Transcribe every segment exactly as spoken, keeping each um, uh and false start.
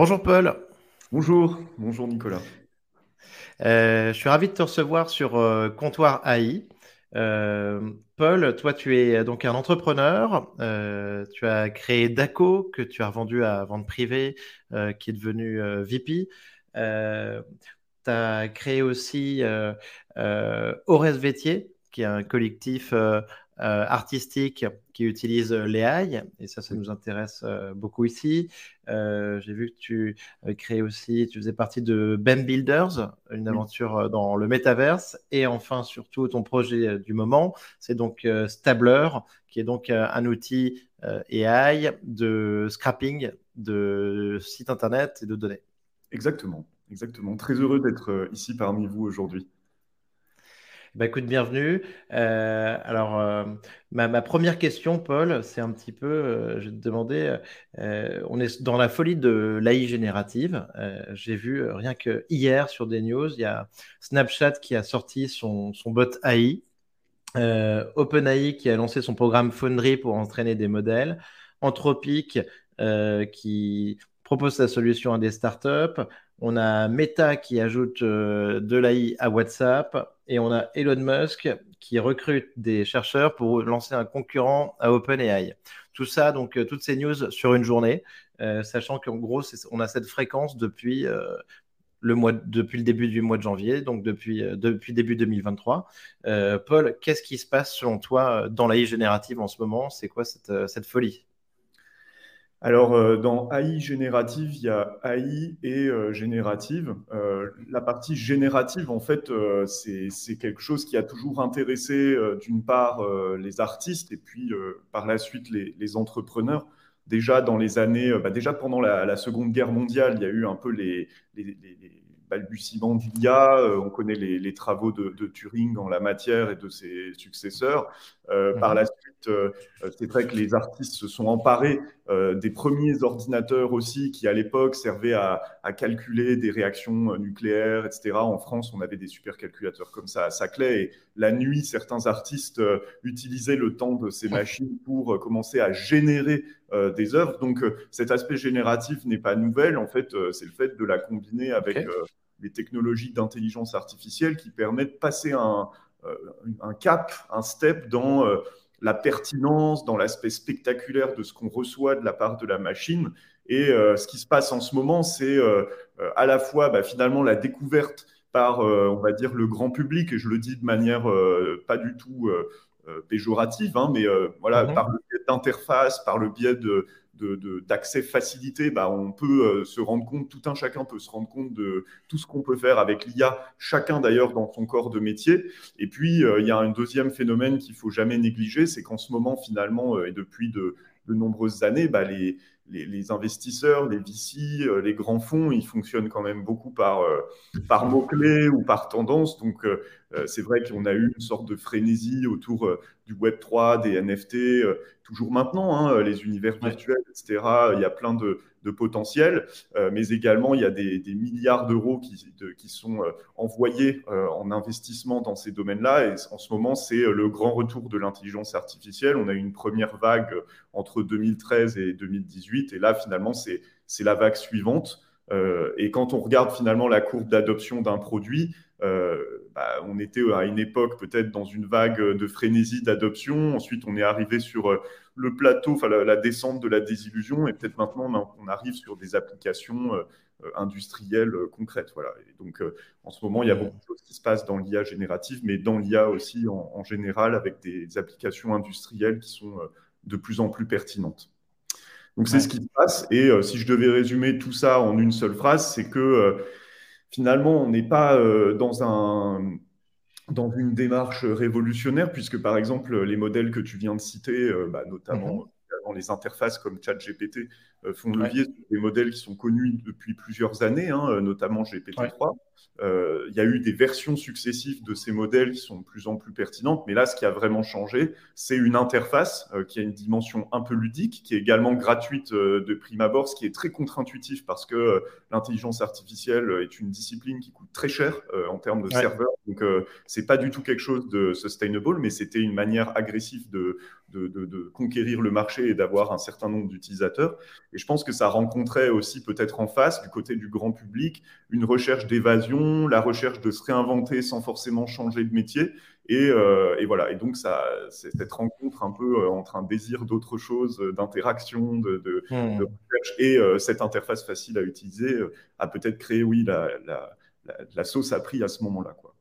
Bonjour Paul. Bonjour, bonjour Nicolas. Euh, je suis ravi de te recevoir sur euh, Comptoir A I. Euh, Paul, toi tu es donc un entrepreneur, euh, tu as créé Daco que tu as vendu à Vente Privée euh, qui est devenu euh, V P. Euh, tu as créé aussi euh, euh, Aurèce Vettier qui est un collectif euh, Euh, artistique qui utilise l'A I et ça, ça nous intéresse euh, beaucoup ici. Euh, j'ai vu que tu euh, créais aussi, tu faisais partie de Bem Builders, une aventure euh, dans le métaverse et enfin surtout ton projet euh, du moment, c'est donc euh, Stabler qui est donc euh, un outil euh, A I de scrapping de sites internet et de données. Exactement, exactement. Très heureux d'être euh, ici parmi vous aujourd'hui. Bah, écoute, bienvenue. Euh, alors, euh, ma, ma première question, Paul, c'est un petit peu, euh, je vais te demander, euh, on est dans la folie de l'A I générative. Euh, j'ai vu, euh, rien que hier sur des news, il y a Snapchat qui a sorti son, son bot A I, euh, OpenAI qui a lancé son programme Foundry pour entraîner des modèles, Anthropic euh, qui propose sa solution à des startups, on a Meta qui ajoute euh, de l'A I à WhatsApp et on a Elon Musk qui recrute des chercheurs pour lancer un concurrent à OpenAI. Tout ça, donc euh, toutes ces news sur une journée, euh, sachant qu'en gros, c'est, on a cette fréquence depuis, euh, le mois, depuis le début du mois de janvier, donc depuis, euh, depuis début deux mille vingt-trois. Euh, Paul, qu'est-ce qui se passe selon toi dans l'A I générative en ce moment? C'est quoi cette, euh, cette folie? Alors, dans A I générative, il y a A I et euh, générative. Euh, la partie générative, en fait, euh, c'est, c'est quelque chose qui a toujours intéressé, euh, d'une part, euh, les artistes et puis, euh, par la suite, les, les entrepreneurs. Déjà, dans les années, euh, bah, déjà pendant la, la Seconde Guerre mondiale, il y a eu un peu les, les, les, les balbutiements d'I A. Euh, on connaît les, les travaux de, de Turing en la matière et de ses successeurs. Euh, mmh. Par la suite, c'est vrai que les artistes se sont emparés euh, des premiers ordinateurs aussi qui, à l'époque, servaient à, à calculer des réactions nucléaires, et cetera. En France, on avait des supercalculateurs comme ça à Saclay. Et la nuit, certains artistes euh, utilisaient le temps de ces machines pour euh, commencer à générer euh, des œuvres. Donc, euh, cet aspect génératif n'est pas nouvel. En fait, euh, c'est le fait de la combiner avec okay. euh, les technologies d'intelligence artificielle qui permettent de passer un, euh, un cap, un step dans... Euh, la pertinence, dans l'aspect spectaculaire de ce qu'on reçoit de la part de la machine. Et euh, ce qui se passe en ce moment, c'est euh, euh, à la fois bah, finalement la découverte par, euh, on va dire, le grand public, et je le dis de manière euh, pas du tout euh, euh, péjorative, hein, mais euh, voilà, mm-hmm. par le biais d'interface, par le biais de, de, de, d'accès facilité, bah, on peut euh, se rendre compte, tout un chacun peut se rendre compte de tout ce qu'on peut faire avec l'I A, chacun d'ailleurs dans son corps de métier. Et puis, euh, il y a un deuxième phénomène qu'il ne faut jamais négliger, c'est qu'en ce moment, finalement, euh, et depuis de, de nombreuses années, bah, les, les, les investisseurs, les V C, euh, les grands fonds, ils fonctionnent quand même beaucoup par, euh, par mots-clés ou par tendance. Donc, euh, c'est vrai qu'on a eu une sorte de frénésie autour euh, du Web trois, des N F T, euh, toujours maintenant, hein, les univers virtuels, et cetera. Il y a plein de, de potentiel, euh, mais également, il y a des, des milliards d'euros qui, de, qui sont euh, envoyés euh, en investissement dans ces domaines-là. Et en ce moment, c'est le grand retour de l'intelligence artificielle. On a eu une première vague entre deux mille treize et deux mille dix-huit. Et là, finalement, c'est, c'est la vague suivante. Euh, et quand on regarde finalement la courbe d'adoption d'un produit, euh, bah, on était à une époque peut-être dans une vague de frénésie d'adoption. Ensuite, on est arrivé sur le plateau, enfin la, la descente de la désillusion. Et peut-être maintenant, on arrive sur des applications euh, industrielles euh, concrètes. Voilà. Et donc, euh, en ce moment, il y a beaucoup de choses qui se passent dans l'I A générative, mais dans l'I A aussi en, en général, avec des applications industrielles qui sont euh, de plus en plus pertinentes. Donc, c'est ouais. ce qui se passe. Et euh, si je devais résumer tout ça en une seule phrase, c'est que euh, finalement, on n'est pas euh, dans, un, dans une démarche révolutionnaire, puisque par exemple, les modèles que tu viens de citer, euh, bah, notamment mm-hmm. euh, les interfaces comme ChatGPT, euh, font levier ouais. sur des modèles qui sont connus depuis plusieurs années, hein, notamment G P T trois. Ouais. Euh, il y a eu des versions successives de ces modèles qui sont de plus en plus pertinentes, mais là, ce qui a vraiment changé, c'est une interface euh, qui a une dimension un peu ludique, qui est également gratuite euh, de prime abord, ce qui est très contre-intuitif parce que euh, l'intelligence artificielle est une discipline qui coûte très cher euh, en termes de ouais. serveurs, donc euh, c'est pas du tout quelque chose de sustainable, mais c'était une manière agressive de, de, de, de conquérir le marché et d'avoir un certain nombre d'utilisateurs, et je pense que ça rencontrait aussi peut-être en face, du côté du grand public, une recherche d'évasion, la recherche de se réinventer sans forcément changer de métier. Et, euh, et voilà. Et donc, ça, c'est cette rencontre un peu euh, entre un désir d'autre chose, euh, d'interaction, de, de, mmh. de recherche, et euh, cette interface facile à utiliser euh, a peut-être créé, oui, la, la, la, la sauce à prix à ce moment-là, quoi.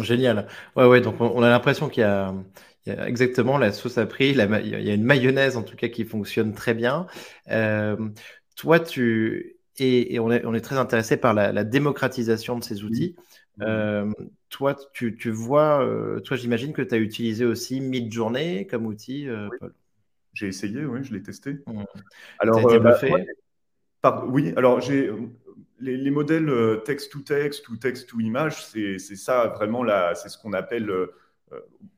Génial. Ouais, ouais. Donc, on a l'impression qu'il y a, il y a exactement la sauce à prix. La, il y a une mayonnaise, en tout cas, qui fonctionne très bien. Euh, toi, tu... Et, et on, est, on est très intéressé par la, la démocratisation de ces outils. Euh, toi, tu, tu vois, euh, toi, j'imagine que tu as utilisé aussi Midjourney comme outil, euh, oui. Paul. J'ai essayé, oui, je l'ai testé. Mmh. Alors, t'as été euh, bluffé. Bah, ouais. Pardon, oui, alors j'ai. Les, les modèles text-to-text ou text-to-image, c'est, c'est ça vraiment, la, c'est ce qu'on appelle. Euh,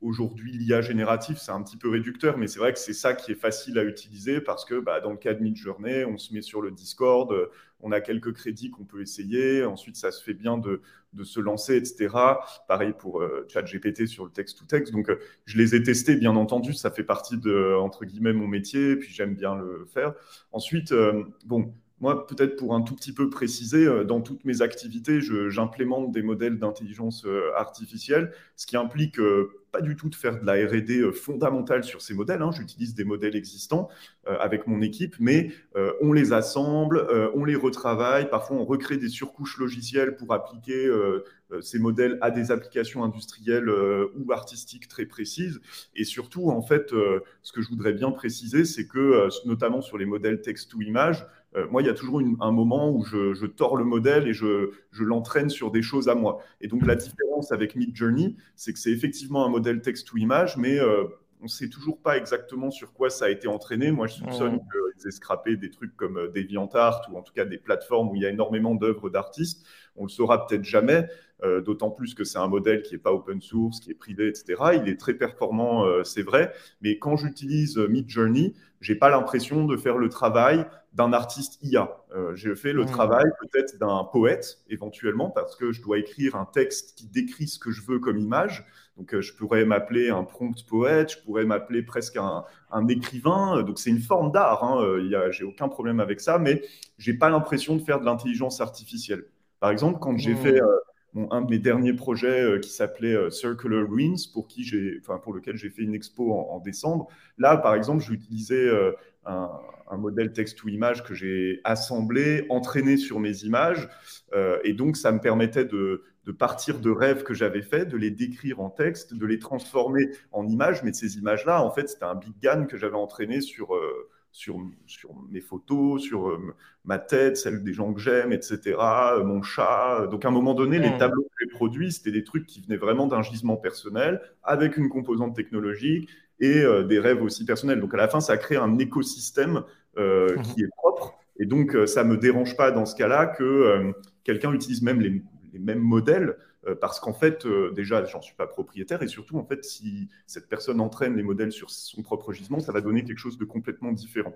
Aujourd'hui, l'I A générative, c'est un petit peu réducteur, mais c'est vrai que c'est ça qui est facile à utiliser parce que bah, dans le cas de Midjourney, on se met sur le Discord, on a quelques crédits qu'on peut essayer, ensuite ça se fait bien de, de se lancer, et cetera. Pareil pour euh, ChatGPT sur le text-to-text. Donc, euh, je les ai testés, bien entendu, ça fait partie de, entre guillemets, mon métier, puis j'aime bien le faire. Ensuite, euh, bon... Moi, peut-être pour un tout petit peu préciser, dans toutes mes activités, je, j'implémente des modèles d'intelligence artificielle, ce qui implique euh, pas du tout de faire de la R et D fondamentale sur ces modèles. Hein. J'utilise des modèles existants euh, avec mon équipe, mais euh, on les assemble, euh, on les retravaille. Parfois, on recrée des surcouches logicielles pour appliquer euh, ces modèles à des applications industrielles euh, ou artistiques très précises. Et surtout, en fait, euh, ce que je voudrais bien préciser, c'est que, euh, notamment sur les modèles texte-to-image, moi, il y a toujours une, un moment où je, je tords le modèle et je, je l'entraîne sur des choses à moi. Et donc, la différence avec Midjourney, c'est que c'est effectivement un modèle texte-to-image, mais euh, on ne sait toujours pas exactement sur quoi ça a été entraîné. Moi, je soupçonne oh. qu'ils aient scrappé des trucs comme DeviantArt ou en tout cas des plateformes où il y a énormément d'œuvres d'artistes. On ne le saura peut-être jamais, euh, d'autant plus que c'est un modèle qui n'est pas open source, qui est privé, et cetera. Il est très performant, euh, c'est vrai, mais quand j'utilise euh, Midjourney, je n'ai pas l'impression de faire le travail d'un artiste I A. Euh, je fais le mmh. travail peut-être d'un poète, éventuellement, parce que je dois écrire un texte qui décrit ce que je veux comme image. Donc, euh, je pourrais m'appeler un prompt poète, je pourrais m'appeler presque un, un écrivain. Donc, c'est une forme d'art, hein. euh, y a, j'ai aucun problème avec ça, mais je n'ai pas l'impression de faire de l'intelligence artificielle. Par exemple, quand j'ai mmh. fait euh, mon, un de mes derniers projets euh, qui s'appelait euh, Circular Wings, pour, qui j'ai, pour lequel j'ai fait une expo en, en décembre, là, par exemple, j'utilisais euh, un, un modèle texte ou image que j'ai assemblé, entraîné sur mes images. Euh, et donc, ça me permettait de, de partir de rêves que j'avais faits, de les décrire en texte, de les transformer en images. Mais ces images-là, en fait, c'était un big gan que j'avais entraîné sur... Euh, Sur, sur mes photos, sur euh, ma tête, celle des gens que j'aime, et cetera, euh, mon chat. Donc, à un moment donné, mmh. les tableaux que j'ai produits, c'était des trucs qui venaient vraiment d'un gisement personnel, avec une composante technologique et euh, des rêves aussi personnels. Donc, à la fin, ça crée un écosystème euh, mmh. qui est propre. Et donc, euh, ça ne me dérange pas dans ce cas-là que euh, quelqu'un utilise même les, les mêmes modèles, euh, parce qu'en fait, euh, déjà, j'en suis pas propriétaire, et surtout, en fait, si cette personne entraîne les modèles sur son propre gisement, ça va donner quelque chose de complètement différent.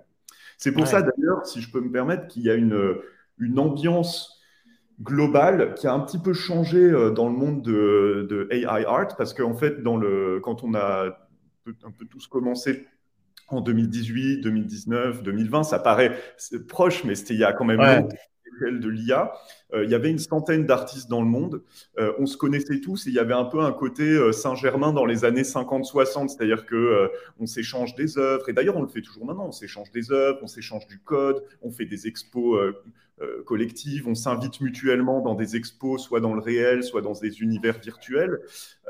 C'est pour ouais. ça, d'ailleurs, si je peux me permettre, qu'il y a une, une ambiance globale qui a un petit peu changé euh, dans le monde de, de A I Art, parce qu'en fait, dans le, quand on a un peu tous commencé en deux mille dix-huit, deux mille dix-neuf, deux mille vingt, ça paraît proche, mais c'était il y a quand même ouais. longtemps. De l'I A, euh, il y avait une centaine d'artistes dans le monde, euh, on se connaissait tous et il y avait un peu un côté euh, Saint-Germain dans les années cinquante soixante, c'est-à-dire qu'on euh, s'échange des œuvres, et d'ailleurs on le fait toujours maintenant, on s'échange des œuvres, on s'échange du code, on fait des expos euh, euh, collectives, on s'invite mutuellement dans des expos, soit dans le réel, soit dans des univers virtuels,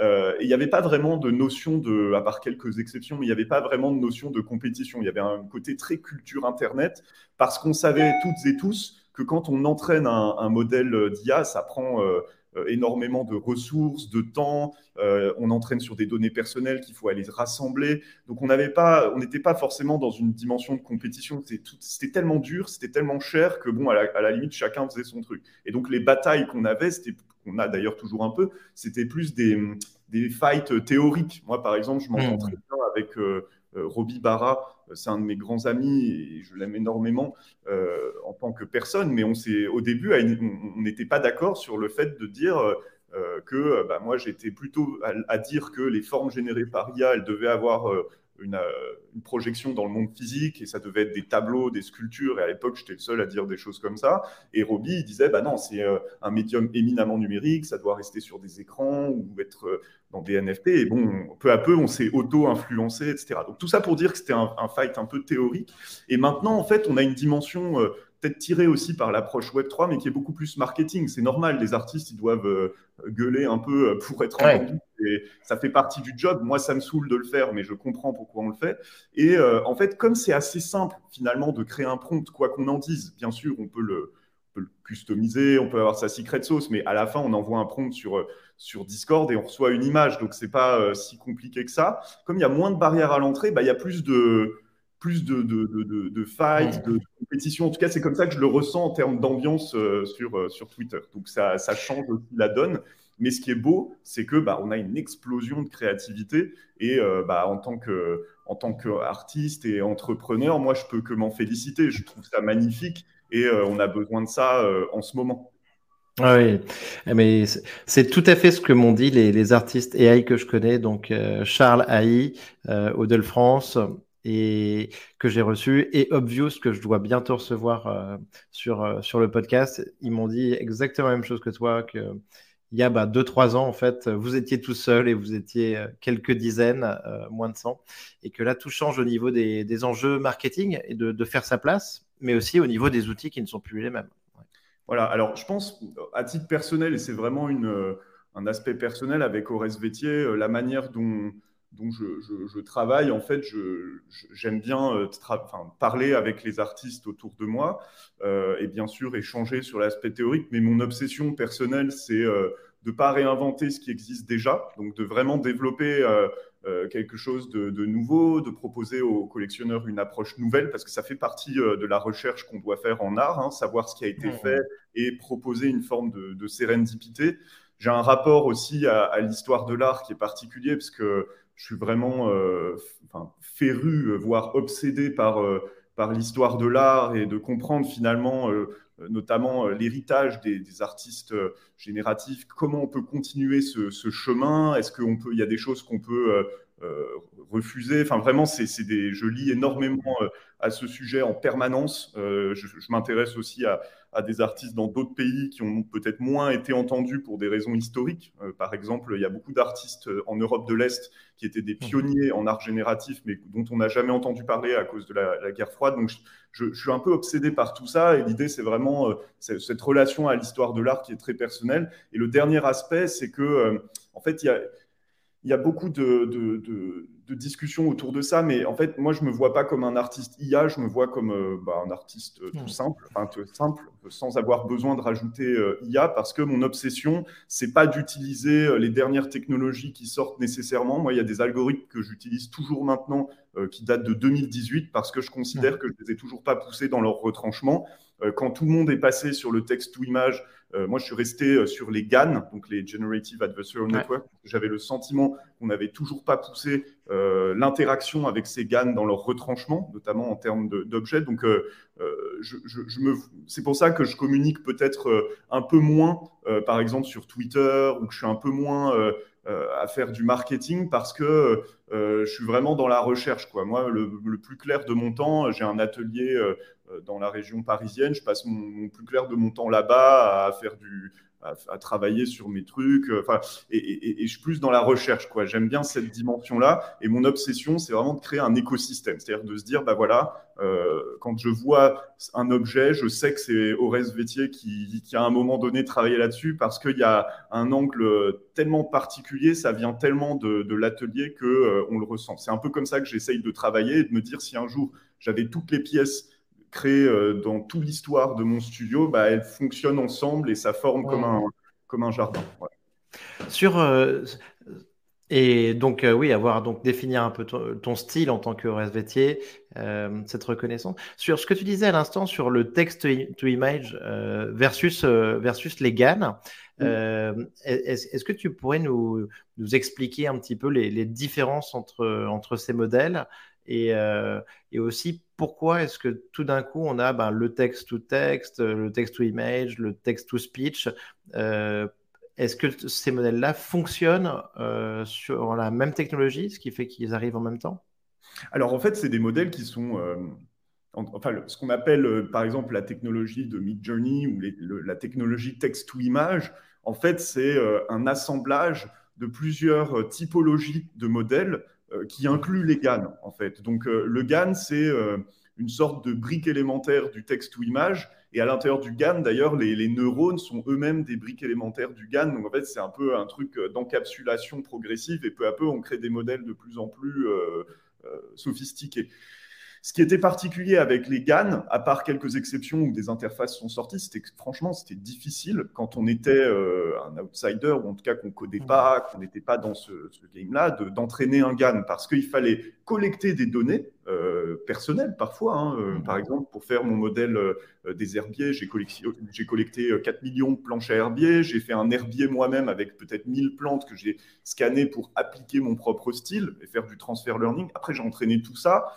euh, et il n'y avait pas vraiment de notion de, à part quelques exceptions, mais il n'y avait pas vraiment de notion de compétition, il y avait un côté très culture internet, parce qu'on savait toutes et tous que quand on entraîne un, un modèle d'I A, ça prend euh, euh, énormément de ressources, de temps, euh, on entraîne sur des données personnelles qu'il faut aller rassembler. Donc on n'avait pas, on n'était pas forcément dans une dimension de compétition. C'était, tout, c'était tellement dur, c'était tellement cher que bon, à la, à la limite, chacun faisait son truc. Et donc les batailles qu'on avait, c'était, qu'on a d'ailleurs toujours un peu, c'était plus des, des fights théoriques. Moi, par exemple, je m'entends très bien avec euh, Robbie Barra. C'est un de mes grands amis et je l'aime énormément euh, en tant que personne. Mais on s'est, au début, on n'était pas d'accord sur le fait de dire euh, que bah, moi, j'étais plutôt à, à dire que les formes générées par I A, elles devaient avoir euh, une, euh, une projection dans le monde physique et ça devait être des tableaux, des sculptures. Et à l'époque, j'étais le seul à dire des choses comme ça. Et Robbie, il disait, bah non, c'est euh, un médium éminemment numérique, ça doit rester sur des écrans ou être... Euh, dans des N F T, et bon, peu à peu, on s'est auto-influencé, et cetera. Donc, tout ça pour dire que c'était un, un fight un peu théorique. Et maintenant, en fait, on a une dimension euh, peut-être tirée aussi par l'approche Web trois, mais qui est beaucoup plus marketing. C'est normal, les artistes, ils doivent euh, gueuler un peu pour être entendus. Et ça fait partie du job. Moi, ça me saoule de le faire, mais je comprends pourquoi on le fait. Et euh, en fait, comme c'est assez simple, finalement, de créer un prompt, quoi qu'on en dise, bien sûr, on peut le... On peut le customiser, on peut avoir sa secret sauce, mais à la fin, on envoie un prompt sur, sur Discord et on reçoit une image. Donc, ce n'est pas euh, si compliqué que ça. Comme il y a moins de barrières à l'entrée, bah, il y a plus de, plus de, de, de, de fight, de compétition. En tout cas, c'est comme ça que je le ressens en termes d'ambiance euh, sur, euh, sur Twitter. Donc, ça, ça change la donne. Mais ce qui est beau, c'est que bah, on a une explosion de créativité. Et euh, bah, en tant que, en tant qu'artiste et entrepreneur, moi, je ne peux que m'en féliciter. Je trouve ça magnifique. Et euh, on a besoin de ça euh, en ce moment. Ah oui, mais c'est tout à fait ce que m'ont dit les, les artistes A I que je connais, donc euh, Charles A I, euh, Odell France, et, que j'ai reçu, et Obvious, que je dois bientôt recevoir euh, sur, euh, sur le podcast. Ils m'ont dit exactement la même chose que toi, que il y a bah, deux trois ans, en fait, vous étiez tout seul et vous étiez quelques dizaines, euh, moins de cent, et que là, tout change au niveau des, des enjeux marketing et de, de faire sa place, mais aussi au niveau des outils qui ne sont plus les mêmes. Ouais. Voilà, alors je pense, à titre personnel, et c'est vraiment une, un aspect personnel avec Aurèce Vettier, la manière dont, dont je, je, je travaille, en fait, je, je, j'aime bien euh, tra- enfin, parler avec les artistes autour de moi, euh, et bien sûr échanger sur l'aspect théorique, mais mon obsession personnelle, c'est euh, de ne pas réinventer ce qui existe déjà, donc de vraiment développer... Euh, Euh, quelque chose de, de nouveau, de proposer aux collectionneurs une approche nouvelle, parce que ça fait partie euh, de la recherche qu'on doit faire en art, hein, savoir ce qui a été mmh. fait et proposer une forme de, de sérendipité. J'ai un rapport aussi à, à l'histoire de l'art qui est particulier, parce que je suis vraiment euh, enfin, féru, voire obsédé par, euh, par l'histoire de l'art et de comprendre finalement... Euh, notamment euh, l'héritage des, des artistes euh, génératifs, comment on peut continuer ce, ce chemin, est-ce qu'on peut, il y a des choses qu'on peut euh, euh, refuser, enfin vraiment, c'est, c'est des, je lis énormément euh, à ce sujet en permanence, euh, je, je m'intéresse aussi à, à des artistes dans d'autres pays qui ont peut-être moins été entendus pour des raisons historiques, euh, par exemple, il y a beaucoup d'artistes en Europe de l'Est qui étaient des pionniers en art génératif, mais dont on n'a jamais entendu parler à cause de la, la guerre froide, donc je, Je, je suis un peu obsédé par tout ça et l'idée, c'est vraiment euh, c'est, cette relation à l'histoire de l'art qui est très personnelle. Et le dernier aspect, c'est que, euh, en fait, il y a, il y a beaucoup de, de, de, de discussions autour de ça, mais en fait, moi, je ne me vois pas comme un artiste I A, je me vois comme euh, bah, un artiste euh, tout simple, enfin, tout simple, sans avoir besoin de rajouter euh, I A, parce que mon obsession, ce n'est pas d'utiliser euh, les dernières technologies qui sortent nécessairement. Moi, il y a des algorithmes que j'utilise toujours maintenant, euh, qui datent de deux mille dix-huit, parce que je considère ouais. que je ne les ai toujours pas poussés dans leur retranchement. Euh, quand tout le monde est passé sur le texte ou image, Euh, moi, je suis resté sur les GAN, donc les Generative Adversarial ouais. Network. J'avais le sentiment qu'on n'avait toujours pas poussé euh, l'interaction avec ces GAN dans leur retranchement, notamment en termes de, d'objets. Donc, euh, euh, je, je, je me... c'est pour ça que je communique peut-être euh, un peu moins, euh, par exemple, sur Twitter, ou que je suis un peu moins euh, euh, à faire du marketing, parce que euh, je suis vraiment dans la recherche, quoi. Moi, le, le plus clair de mon temps, j'ai un atelier... Euh, dans la région parisienne, je passe mon, mon plus clair de mon temps là-bas à faire du, à, à travailler sur mes trucs. Enfin, et, et, et je suis plus dans la recherche, quoi. J'aime bien cette dimension-là. Et mon obsession, c'est vraiment de créer un écosystème, c'est-à-dire de se dire, bah voilà, euh, quand je vois un objet, je sais que c'est Aurèce Vettier qui, qui à un moment donné travaillait là-dessus, parce qu'il y a un angle tellement particulier, ça vient tellement de, de l'atelier que euh, on le ressent. C'est un peu comme ça que j'essaye de travailler et de me dire, si un jour j'avais toutes les pièces créé dans toute l'histoire de mon studio, bah, elles fonctionnent ensemble et ça forme ouais. comme un, comme un jardin. Ouais. Sur, euh, et donc, euh, oui, avoir donc définir un peu ton, ton style en tant qu'Aurèce Vettier, euh, cette reconnaissance. Sur ce que tu disais à l'instant sur le texte to image euh, versus, euh, versus les GAN, mm. euh, est-ce, est-ce que tu pourrais nous, nous expliquer un petit peu les, les différences entre, entre ces modèles? Et, euh, et aussi, pourquoi est-ce que tout d'un coup, on a ben, le text-to-text, le text-to-image, le text-to-speech? euh, Est-ce que ces modèles-là fonctionnent euh, sur la même technologie, ce qui fait qu'ils arrivent en même temps? Alors, en fait, c'est des modèles qui sont… Euh, en, enfin, ce qu'on appelle, euh, par exemple, la technologie de Midjourney ou les, le, la technologie text-to-image, en fait, c'est euh, un assemblage de plusieurs typologies de modèles qui inclut les GAN, en fait. Donc, euh, le GAN, c'est euh, une sorte de brique élémentaire du texte ou image. Et à l'intérieur du GAN, d'ailleurs, les, les neurones sont eux-mêmes des briques élémentaires du GAN. Donc, en fait, c'est un peu un truc d'encapsulation progressive. Et peu à peu, on crée des modèles de plus en plus euh, euh, sophistiqués. Ce qui était particulier avec les GAN, à part quelques exceptions où des interfaces sont sorties, c'était que, franchement, c'était difficile quand on était euh, un outsider, ou en tout cas qu'on ne codait pas, qu'on n'était pas dans ce, ce game-là, de, d'entraîner un GAN, parce qu'il fallait collecter des données euh, personnelles parfois. Hein, euh, par exemple, pour faire mon modèle euh, des herbiers, j'ai collecté, j'ai collecté quatre millions de planches à herbier, j'ai fait un herbier moi-même avec peut-être mille plantes que j'ai scannées pour appliquer mon propre style et faire du transfer learning. Après, j'ai entraîné tout ça.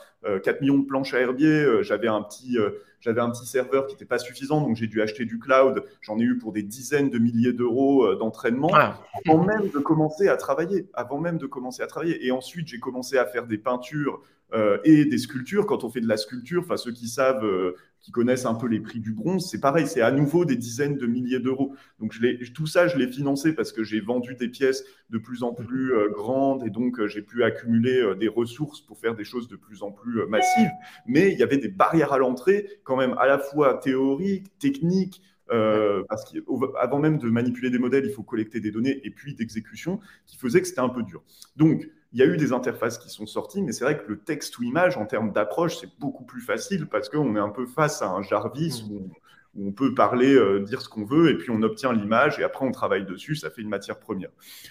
quatre millions de planches à herbier, j'avais un petit, j'avais un petit serveur qui n'était pas suffisant, donc j'ai dû acheter du cloud. J'en ai eu pour des dizaines de milliers d'euros d'entraînement, ah. avant même de commencer à travailler, avant même de commencer à travailler. Et ensuite, j'ai commencé à faire des peintures euh, et des sculptures. Quand on fait de la sculpture, enfin ceux qui savent, euh, qui connaissent un peu les prix du bronze, c'est pareil, c'est à nouveau des dizaines de milliers d'euros. Donc je l'ai, tout ça, je l'ai financé parce que j'ai vendu des pièces de plus en plus euh, grandes et donc euh, j'ai pu accumuler euh, des ressources pour faire des choses de plus en plus euh, massives. Mais il y avait des barrières à l'entrée quand quand même à la fois théorique, technique, euh, parce qu'avant même de manipuler des modèles, il faut collecter des données et puis d'exécution, qui faisait que c'était un peu dur. Donc, il y a eu des interfaces qui sont sorties, mais c'est vrai que le texte ou image, en termes d'approche, c'est beaucoup plus facile parce qu'on est un peu face à un Jarvis où on, où on peut parler, euh, dire ce qu'on veut, et puis on obtient l'image, et après on travaille dessus, ça fait une matière première.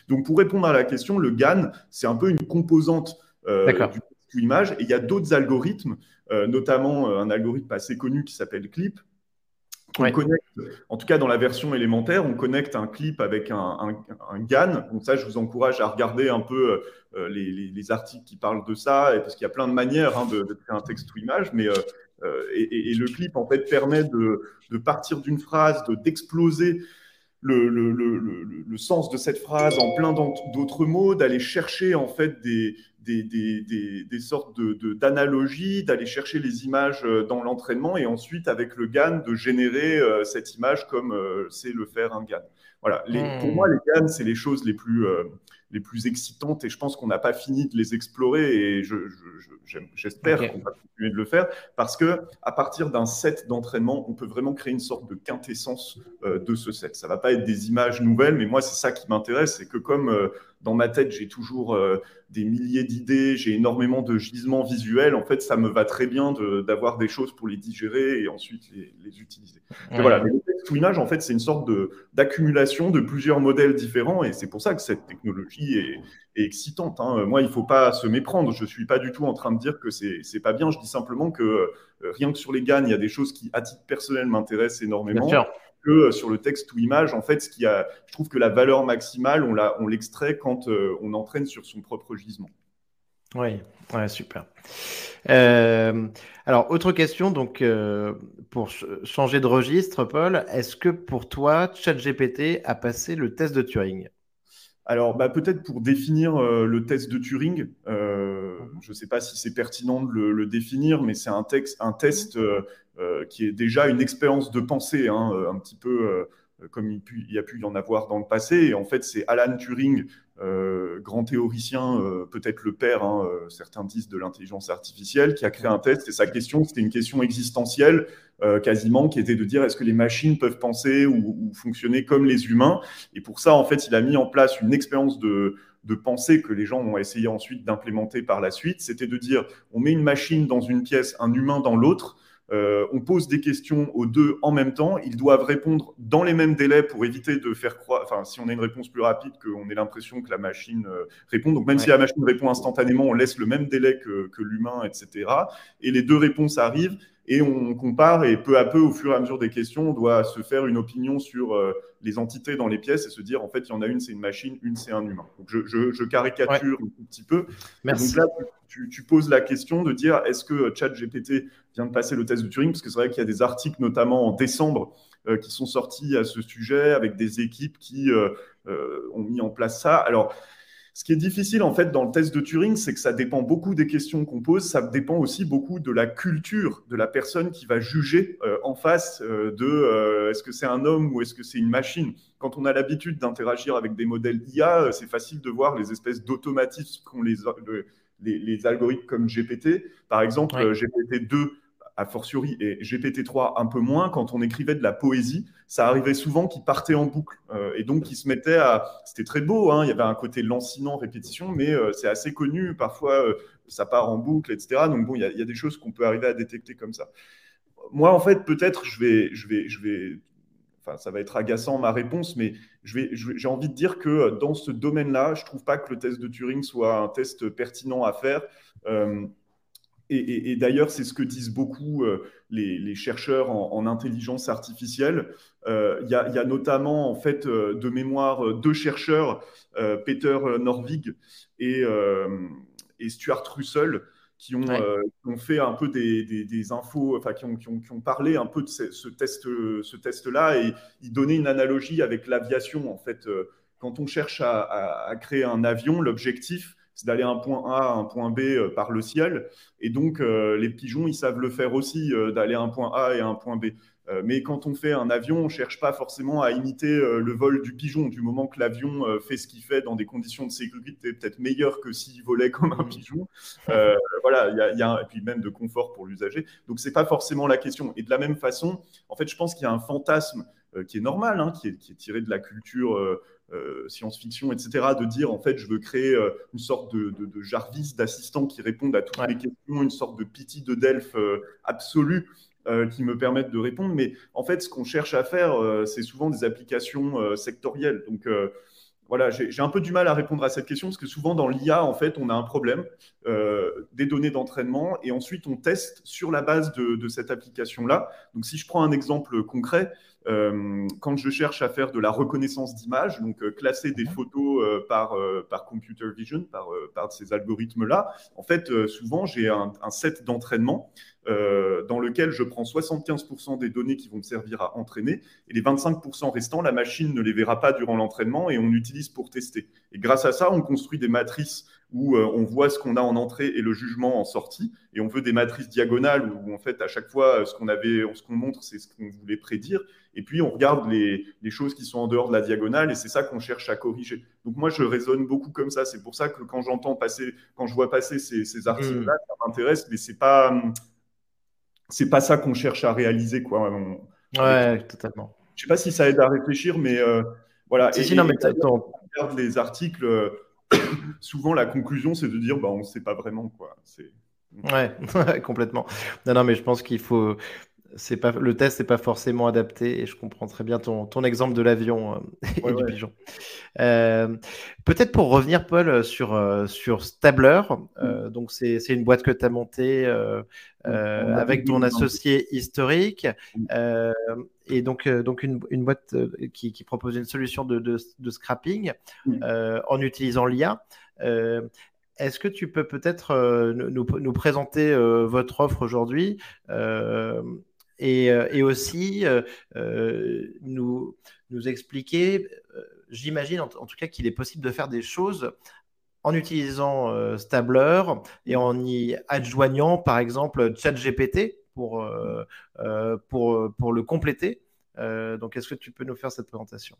Donc, pour répondre à la question, le GAN, c'est un peu une composante euh, du texte ou image, et il y a d'autres algorithmes, Euh, notamment euh, un algorithme assez connu qui s'appelle CLIP. On ouais. connecte, en tout cas dans la version élémentaire, on connecte un clip avec un, un, un GAN. Donc ça, je vous encourage à regarder un peu euh, les, les, les articles qui parlent de ça, et parce qu'il y a plein de manières hein, de, de créer un texte ou image, mais euh, euh, et, et le clip en fait permet de, de partir d'une phrase, de, d'exploser le, le, le, le, le sens de cette phrase en plein d'autres mots, d'aller chercher en fait des Des, des, des, des sortes de, de, d'analogies, d'aller chercher les images dans l'entraînement et ensuite, avec le GAN, de générer euh, cette image comme euh, c'est le faire un GAN. Voilà. Les, mmh. Pour moi, les GAN, c'est les choses les plus, euh, les plus excitantes et je pense qu'on n'a pas fini de les explorer et je, je, je, j'espère okay. qu'on va continuer de le faire parce qu'à partir d'un set d'entraînement, on peut vraiment créer une sorte de quintessence euh, de ce set. Ça ne va pas être des images nouvelles, mais moi, c'est ça qui m'intéresse, c'est que comme... Euh, dans ma tête, j'ai toujours euh, des milliers d'idées, j'ai énormément de gisements visuels. En fait, ça me va très bien de, d'avoir des choses pour les digérer et ensuite les, les utiliser. Ouais. Et voilà. Mais le texte ou image, en fait, c'est une sorte de, d'accumulation de plusieurs modèles différents et c'est pour ça que cette technologie est, est excitante. Hein. Moi, il ne faut pas se méprendre. Je ne suis pas du tout en train de dire que c'est, c'est pas bien. Je dis simplement que euh, rien que sur les GAN, il y a des choses qui, à titre personnel, m'intéressent énormément. Bien sûr. Que sur le texte ou image, en fait, ce qui a, je trouve que la valeur maximale, on, la, on l'extrait quand euh, on entraîne sur son propre gisement. Oui, ouais, super. Euh, alors, autre question, donc, euh, pour ch- changer de registre, Paul, est-ce que pour toi, ChatGPT a passé le test de Turing ? Alors, bah, peut-être pour définir euh, le test de Turing, euh, je ne sais pas si c'est pertinent de le, le définir, mais c'est un, texte, un test euh, euh, qui est déjà une expérience de pensée, hein, euh, un petit peu euh, comme il, pu, il y a pu y en avoir dans le passé. Et en fait, c'est Alan Turing, euh, grand théoricien, euh, peut-être le père, hein, euh, certains disent, de l'intelligence artificielle, qui a créé un test. Et sa question, c'était une question existentielle. Euh, quasiment, qui était de dire est-ce que les machines peuvent penser ou, ou fonctionner comme les humains ? Et pour ça, en fait, il a mis en place une expérience de, de pensée que les gens ont essayé ensuite d'implémenter par la suite. C'était de dire on met une machine dans une pièce, un humain dans l'autre, Euh, on pose des questions aux deux en même temps. Ils doivent répondre dans les mêmes délais pour éviter de faire croire... Enfin, si on a une réponse plus rapide, qu'on ait l'impression que la machine euh, répond. Donc, même ouais. si la machine répond instantanément, on laisse le même délai que, que l'humain, et cetera. Et les deux réponses arrivent et on compare. Et peu à peu, au fur et à mesure des questions, on doit se faire une opinion sur euh, les entités dans les pièces et se dire, en fait, il y en a une, c'est une machine, une, c'est un humain. Donc, je, je, je caricature ouais. un petit peu. Merci. Donc là, tu, tu poses la question de dire, est-ce que ChatGPT vient de passer le test de Turing, parce que c'est vrai qu'il y a des articles, notamment en décembre, euh, qui sont sortis à ce sujet avec des équipes qui euh, euh, ont mis en place ça. Alors, ce qui est difficile, en fait, dans le test de Turing, c'est que ça dépend beaucoup des questions qu'on pose. Ça dépend aussi beaucoup de la culture de la personne qui va juger euh, en face euh, de euh, est-ce que c'est un homme ou est-ce que c'est une machine. Quand on a l'habitude d'interagir avec des modèles I A, c'est facile de voir les espèces d'automatismes qu'ont les, le, les, les algorithmes comme G P T. Par exemple, oui. G P T deux, a fortiori, et G P T trois un peu moins, quand on écrivait de la poésie, ça arrivait souvent qu'ils partaient en boucle. Euh, et donc, ils se mettaient à... C'était très beau, hein, il y avait un côté lancinant, répétition, mais euh, c'est assez connu. Parfois, euh, ça part en boucle, et cetera. Donc, bon, il y, y a des choses qu'on peut arriver à détecter comme ça. Moi, en fait, peut-être, je vais... Je vais, je vais... Enfin, ça va être agaçant, ma réponse, mais je vais, je vais, j'ai envie de dire que dans ce domaine-là, je ne trouve pas que le test de Turing soit un test pertinent à faire. Euh, Et, et, et d'ailleurs, c'est ce que disent beaucoup euh, les, les chercheurs en, en intelligence artificielle. Il euh, y, y a notamment, en fait, euh, de mémoire, deux chercheurs, euh, Peter Norvig et, euh, et Stuart Russell, qui ont, ouais. euh, qui ont fait un peu des, des, des infos, enfin, qui ont, qui, ont, qui ont parlé un peu de ce, ce, test, ce test-là. Et ils donnaient une analogie avec l'aviation, en fait. Euh, quand on cherche à, à, à créer un avion, l'objectif, c'est d'aller un point A à un point B euh, par le ciel. Et donc, euh, les pigeons, ils savent le faire aussi, euh, d'aller à un point A et à un point B. Euh, mais quand on fait un avion, on ne cherche pas forcément à imiter euh, le vol du pigeon, du moment que l'avion euh, fait ce qu'il fait dans des conditions de sécurité peut-être meilleures que s'il volait comme un pigeon. Euh, voilà, y a, y a, et puis même de confort pour l'usager. Donc, ce n'est pas forcément la question. Et de la même façon, en fait, je pense qu'il y a un fantasme euh, qui est normal, hein, qui, est, qui est tiré de la culture... Euh, Euh, science-fiction, et cetera, de dire, en fait, je veux créer euh, une sorte de, de, de Jarvis, d'assistant qui réponde à toutes ouais. les questions, une sorte de pitié de Delphes euh, absolue euh, qui me permette de répondre. Mais en fait, ce qu'on cherche à faire, euh, c'est souvent des applications euh, sectorielles. Donc, euh, voilà, j'ai, j'ai un peu du mal à répondre à cette question parce que souvent, dans l'I A, en fait, on a un problème, euh, des données d'entraînement et ensuite, on teste sur la base de, de cette application-là. Donc, si je prends un exemple concret, Euh, quand je cherche à faire de la reconnaissance d'images, donc euh, classer des photos euh, par, euh, par computer vision, par, euh, par ces algorithmes-là, en fait, euh, souvent, j'ai un, un set d'entraînement euh, dans lequel je prends soixante-quinze pour cent des données qui vont me servir à entraîner et les vingt-cinq pour cent restants, la machine ne les verra pas durant l'entraînement et on utilise pour tester. Et grâce à ça, on construit des matrices où euh, on voit ce qu'on a en entrée et le jugement en sortie, et on veut des matrices diagonales où, où en fait, à chaque fois, ce qu'on avait, ce qu'on montre, c'est ce qu'on voulait prédire, et puis on regarde les, les choses qui sont en dehors de la diagonale, et c'est ça qu'on cherche à corriger. Donc moi, je raisonne beaucoup comme ça. C'est pour ça que quand j'entends passer, quand je vois passer ces, ces articles-là, ça m'intéresse, mais c'est pas, c'est pas ça qu'on cherche à réaliser, quoi. On, ouais, on... totalement. Je sais pas si ça aide à réfléchir, mais euh, voilà. Si, et, si, non, mais et, on regarde les articles. Euh, souvent, la conclusion, c'est de dire bah, on ne sait pas vraiment, quoi. C'est... Ouais, complètement. Non, non, mais je pense qu'il faut. C'est pas... Le test n'est pas forcément adapté et je comprends très bien ton, ton exemple de l'avion euh, et ouais, du ouais. pigeon. Euh, peut-être pour revenir, Paul, sur, euh, sur Stabler. Euh, mm. Donc, c'est, c'est une boîte que tu as montée euh, euh, avec ton associé historique. Mm. Euh, et donc, euh, donc une, une boîte qui, qui propose une solution de, de, de scrapping mm. euh, en utilisant l'I A. Euh, Est-ce que tu peux peut-être euh, nous, nous présenter euh, votre offre aujourd'hui euh, Et, et aussi, euh, nous, nous expliquer, euh, j'imagine en, en tout cas qu'il est possible de faire des choses en utilisant euh, Stabler et en y adjoignant, par exemple, ChatGPT pour, euh, euh, pour, pour le compléter. Euh, donc, est-ce que tu peux nous faire cette présentation ?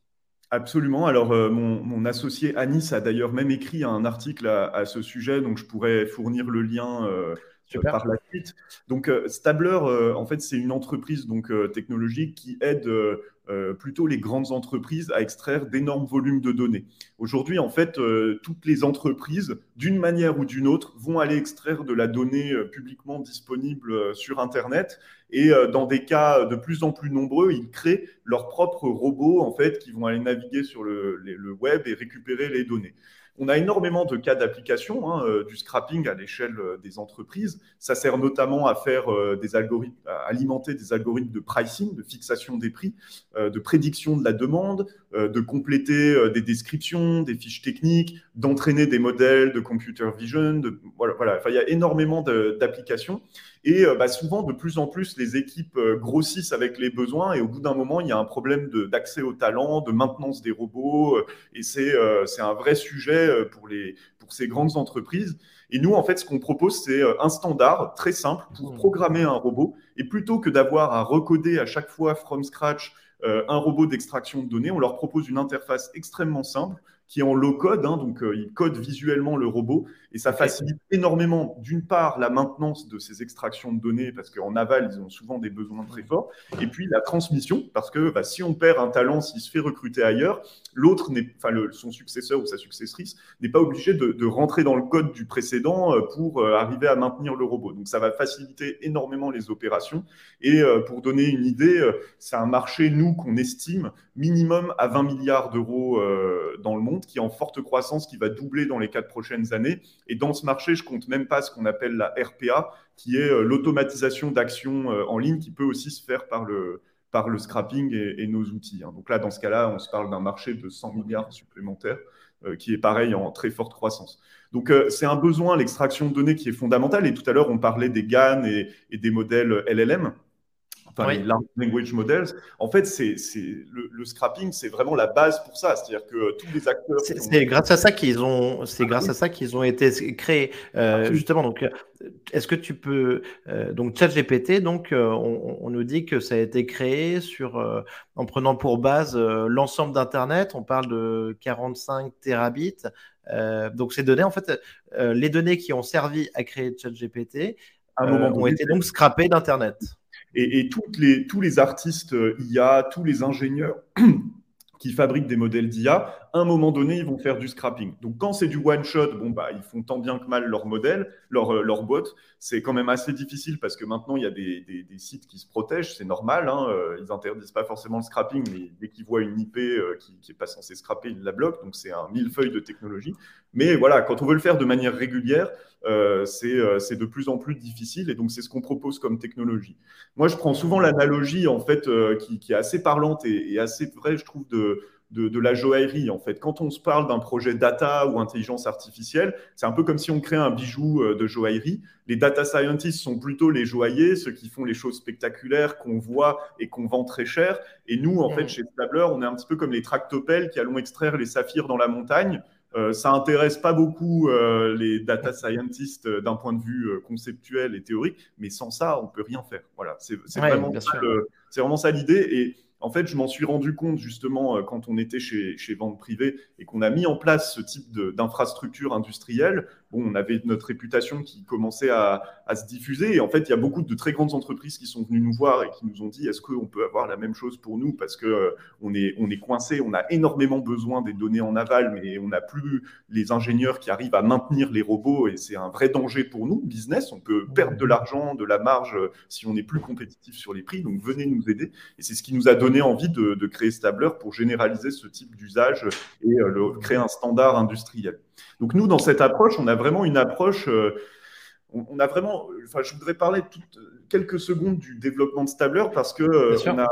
Absolument. Alors, euh, mon, mon associé Anis a d'ailleurs même écrit un article à, à ce sujet, donc je pourrais fournir le lien... Euh... Super. Par la suite. Donc, Stabler, euh, en fait, c'est une entreprise donc, euh, technologique qui aide euh, euh, plutôt les grandes entreprises à extraire d'énormes volumes de données. Aujourd'hui, en fait, euh, toutes les entreprises, d'une manière ou d'une autre, vont aller extraire de la donnée euh, publiquement disponible euh, sur Internet. Et euh, dans des cas de plus en plus nombreux, ils créent leurs propres robots, en fait, qui vont aller naviguer sur le, le, le web et récupérer les données. On a énormément de cas d'application hein, euh, du scrapping à l'échelle euh, des entreprises. Ça sert notamment à faire euh, des algorithmes, à alimenter des algorithmes de pricing, de fixation des prix, euh, de prédiction de la demande, euh, de compléter euh, des descriptions, des fiches techniques, d'entraîner des modèles de computer vision. De, voilà, voilà. Enfin, il y a énormément de, d'applications. Et bah, souvent, de plus en plus, les équipes grossissent avec les besoins et au bout d'un moment, il y a un problème de, d'accès aux talents, de maintenance des robots et c'est, euh, c'est un vrai sujet pour, les, pour ces grandes entreprises. Et nous, en fait, ce qu'on propose, c'est un standard très simple pour programmer un robot et plutôt que d'avoir à recoder à chaque fois from scratch euh, un robot d'extraction de données, on leur propose une interface extrêmement simple qui est en low-code, hein, donc euh, il code visuellement le robot, et ça facilite énormément, d'une part, la maintenance de ces extractions de données, parce qu'en aval, ils ont souvent des besoins très forts, et puis la transmission, parce que bah, si on perd un talent, s'il se fait recruter ailleurs, l'autre, n'est, enfin, le, son successeur ou sa successrice, n'est pas obligé de, de rentrer dans le code du précédent euh, pour euh, arriver à maintenir le robot. Donc ça va faciliter énormément les opérations, et euh, pour donner une idée, euh, c'est un marché, nous, qu'on estime minimum à vingt milliards d'euros euh, dans le monde, qui est en forte croissance, qui va doubler dans les quatre prochaines années. Et dans ce marché, je ne compte même pas ce qu'on appelle la R P A, qui est l'automatisation d'actions en ligne, qui peut aussi se faire par le, par le scrapping et, et nos outils. Donc là, dans ce cas-là, on se parle d'un marché de cent milliards supplémentaires, euh, qui est pareil en très forte croissance. Donc, euh, c'est un besoin, l'extraction de données, qui est fondamental. Et tout à l'heure, on parlait des GAN et, et des modèles L L M. Enfin, oui. Les large language models, en fait, c'est, c'est, le, le scrapping, c'est vraiment la base pour ça. C'est-à-dire que tous les acteurs… C'est, ont... c'est grâce à ça qu'ils ont, c'est ah, grâce oui. à ça qu'ils ont été créés. Euh, ah, justement, donc, est-ce que tu peux… Euh, donc, ChatGPT, donc, euh, on, on nous dit que ça a été créé sur, euh, en prenant pour base euh, l'ensemble d'Internet. On parle de quarante-cinq térabits. Euh, donc, ces données, en fait, euh, les données qui ont servi à créer ChatGPT euh, ont été donc scrappées d'Internet. Et, et toutes les, tous les artistes I A, tous les ingénieurs qui fabriquent des modèles d'I A, à un moment donné, ils vont faire du scrapping. Donc, quand c'est du one-shot, bon, bah, ils font tant bien que mal leur modèle, leur, euh, leur bot. C'est quand même assez difficile parce que maintenant, il y a des, des, des sites qui se protègent. C'est normal. Hein, euh, ils n'interdisent pas forcément le scrapping, mais dès qu'ils voient une I P euh, qui n'est pas censée scrapper, ils la bloquent. Donc, c'est un millefeuille de technologie. Mais voilà, quand on veut le faire de manière régulière, euh, c'est, euh, c'est de plus en plus difficile. Et donc, c'est ce qu'on propose comme technologie. Moi, je prends souvent l'analogie, en fait, euh, qui, qui est assez parlante et, et assez vraie, je trouve, de... De, de la joaillerie, en fait. Quand on se parle d'un projet data ou intelligence artificielle, c'est un peu comme si on créait un bijou de joaillerie. Les data scientists sont plutôt les joailliers, ceux qui font les choses spectaculaires qu'on voit et qu'on vend très cher. Et nous, en mmh. fait, chez Stabler, on est un petit peu comme les tractopelles qui allons extraire les saphirs dans la montagne. Euh, ça intéresse pas beaucoup euh, les data scientists euh, d'un point de vue euh, conceptuel et théorique, mais sans ça, on peut rien faire. Voilà, c'est, c'est, ouais, vraiment, ça, le, c'est vraiment ça l'idée. Et en fait, je m'en suis rendu compte justement quand on était chez, chez Vente Privée et qu'on a mis en place ce type de, d'infrastructure industrielle. Bon, on avait notre réputation qui commençait à, à se diffuser. Et en fait, il y a beaucoup de très grandes entreprises qui sont venues nous voir et qui nous ont dit « Est-ce qu'on peut avoir la même chose pour nous ?» Parce qu'on euh, est, on est coincé, on a énormément besoin des données en aval, mais on n'a plus les ingénieurs qui arrivent à maintenir les robots. Et c'est un vrai danger pour nous, business. On peut perdre de l'argent, de la marge, si on n'est plus compétitif sur les prix. Donc, venez nous aider. Et c'est ce qui nous a donné envie de, de créer Stabler pour généraliser ce type d'usage et euh, le, créer un standard industriel. Donc nous, dans cette approche, on a vraiment une approche, euh, on, on a vraiment, enfin, je voudrais parler tout, quelques secondes du développement de Stabler parce que euh, on a,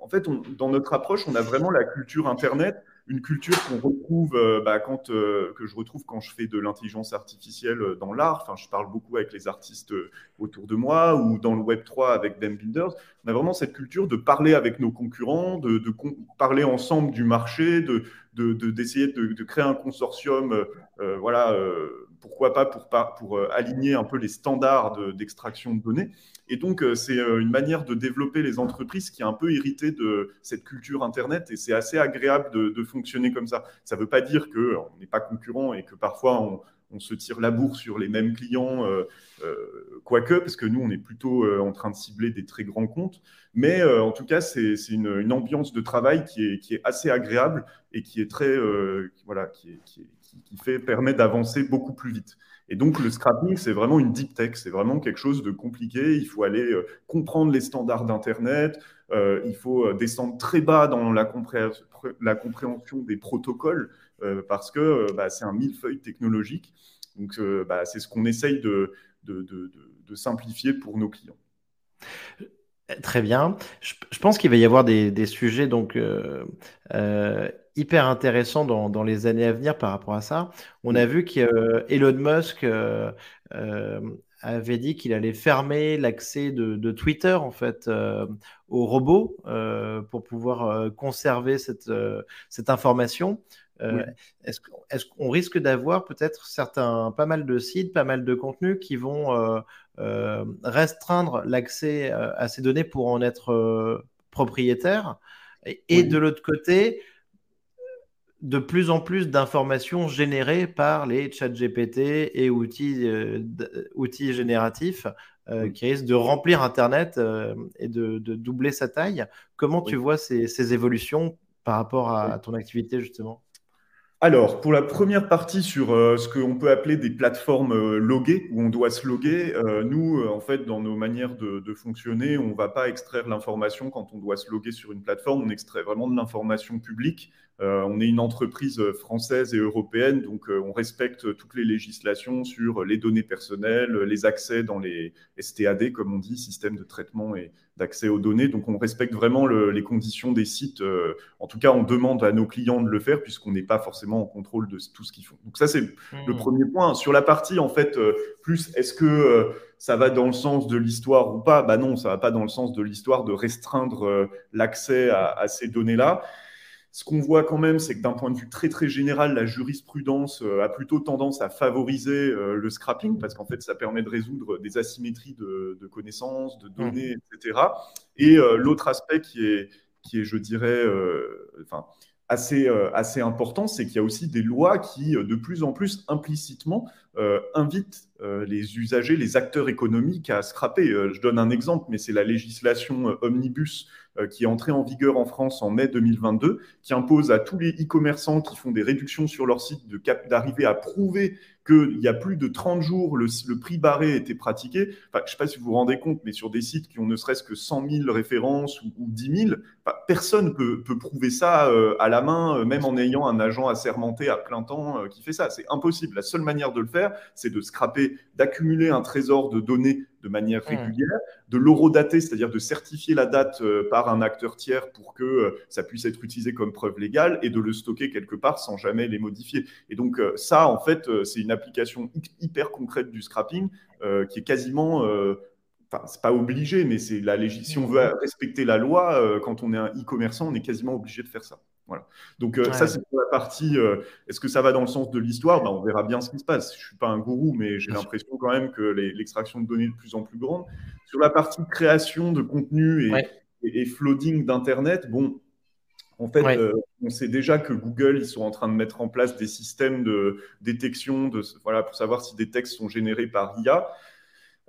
en fait, on, dans notre approche, on a vraiment la culture Internet, une culture qu'on retrouve, euh, bah, quand, euh, que je retrouve quand je fais de l'intelligence artificielle dans l'art. Enfin, je parle beaucoup avec les artistes autour de moi ou dans le Web trois avec Bem Builders. On a vraiment cette culture de parler avec nos concurrents, de, de con- parler ensemble du marché, de, de, de, d'essayer de, de créer un consortium, euh, voilà, euh, pourquoi pas pour, pour aligner un peu les standards de, d'extraction de données. Et donc, c'est une manière de développer les entreprises qui est un peu héritée de cette culture Internet et c'est assez agréable de, de fonctionner comme ça. Ça ne veut pas dire qu'on n'est pas concurrent et que parfois on, on se tire la bourre sur les mêmes clients, euh, euh, quoique, parce que nous, on est plutôt euh, en train de cibler des très grands comptes. Mais euh, en tout cas, c'est, c'est une, une ambiance de travail qui est, qui est assez agréable et qui est très, euh, voilà, qui, est, qui, est, qui, qui fait, permet d'avancer beaucoup plus vite. Et donc, le scrapping, c'est vraiment une deep tech. C'est vraiment quelque chose de compliqué. Il faut aller euh, comprendre les standards d'Internet. Euh, il faut descendre très bas dans la, compré- la compréhension des protocoles euh, parce que euh, bah, c'est un millefeuille technologique. Donc, euh, bah, c'est ce qu'on essaye de, de, de, de simplifier pour nos clients. Très bien. Je, je pense qu'il va y avoir des, des sujets donc, euh, euh, hyper intéressants dans, dans les années à venir par rapport à ça. On a vu qu'Elon Musk euh, euh, avait dit qu'il allait fermer l'accès de, de Twitter en fait, euh, aux robots euh, pour pouvoir euh, conserver cette, euh, cette information. Euh, oui. est-ce, est-ce qu'on risque d'avoir peut-être certains, pas mal de sites, pas mal de contenus qui vont euh, euh, restreindre l'accès euh, à ces données pour en être euh, propriétaire et, et oui. De l'autre côté, de plus en plus d'informations générées par les ChatGPT et outils, euh, outils génératifs euh, oui. Qui risquent de remplir Internet euh, et de, de doubler sa taille. Comment oui. Tu vois ces, ces évolutions par rapport à, oui. à ton activité justement ? Alors, pour la première partie sur euh, ce qu'on peut appeler des plateformes euh, loguées, où on doit se loguer, euh, nous, euh, en fait, dans nos manières de, de fonctionner, on ne va pas extraire l'information quand on doit se loguer sur une plateforme, on extrait vraiment de l'information publique. Euh, on est une entreprise française et européenne, donc euh, on respecte toutes les législations sur les données personnelles, les accès dans les S T A D, comme on dit, système de traitement et d'accès aux données. Donc, on respecte vraiment le, les conditions des sites. Euh, en tout cas, on demande à nos clients de le faire puisqu'on n'est pas forcément en contrôle de tout ce qu'ils font. Donc, ça, c'est mmh. le premier point. Sur la partie, en fait, euh, plus est-ce que euh, ça va dans le sens de l'histoire ou pas ? Bah non, ça ne va pas dans le sens de l'histoire de restreindre euh, l'accès à, à ces données-là. Ce qu'on voit quand même, c'est que d'un point de vue très, très général, la jurisprudence a plutôt tendance à favoriser le scrapping parce qu'en fait, ça permet de résoudre des asymétries de, de connaissances, de données, et cetera. Et euh, l'autre aspect qui est, qui est je dirais, euh, enfin, assez, euh, assez important, c'est qu'il y a aussi des lois qui, de plus en plus, implicitement, euh, invitent euh, les usagers, les acteurs économiques à scrapper. Euh, je donne un exemple, mais c'est la législation euh, Omnibus, qui est entrée en vigueur en France en mai deux mille vingt-deux, qui impose à tous les e-commerçants qui font des réductions sur leur site de cap- d'arriver à prouver qu'il y a plus de trente jours, le, le prix barré était pratiqué. Enfin, je ne sais pas si vous vous rendez compte, mais sur des sites qui ont ne serait-ce que cent mille références ou, ou dix mille, enfin, personne ne peut, peut prouver ça euh, à la main, euh, même en ayant un agent assermenté à plein temps euh, qui fait ça. C'est impossible. La seule manière de le faire, c'est de scraper, d'accumuler un trésor de données de manière régulière, mmh. de l'horodater, c'est-à-dire de certifier la date euh, par un acteur tiers pour que euh, ça puisse être utilisé comme preuve légale et de le stocker quelque part sans jamais les modifier. Et donc euh, ça, en fait, euh, c'est une application hi- hyper concrète du scrapping euh, qui est quasiment, enfin, euh, c'est pas obligé, mais c'est la lég- si on veut respecter la loi, euh, quand on est un e-commerçant, on est quasiment obligé de faire ça. Voilà. Donc, euh, ouais. ça, c'est pour la partie euh, est-ce que ça va dans le sens de l'histoire ? Ben, on verra bien ce qui se passe. Je ne suis pas un gourou, mais j'ai l'impression quand même que les, l'extraction de données est de plus en plus grande. Sur la partie création de contenu et, ouais. et, et flooding d'Internet, bon, en fait, ouais. euh, on sait déjà que Google, ils sont en train de mettre en place des systèmes de détection de, voilà, pour savoir si des textes sont générés par I A.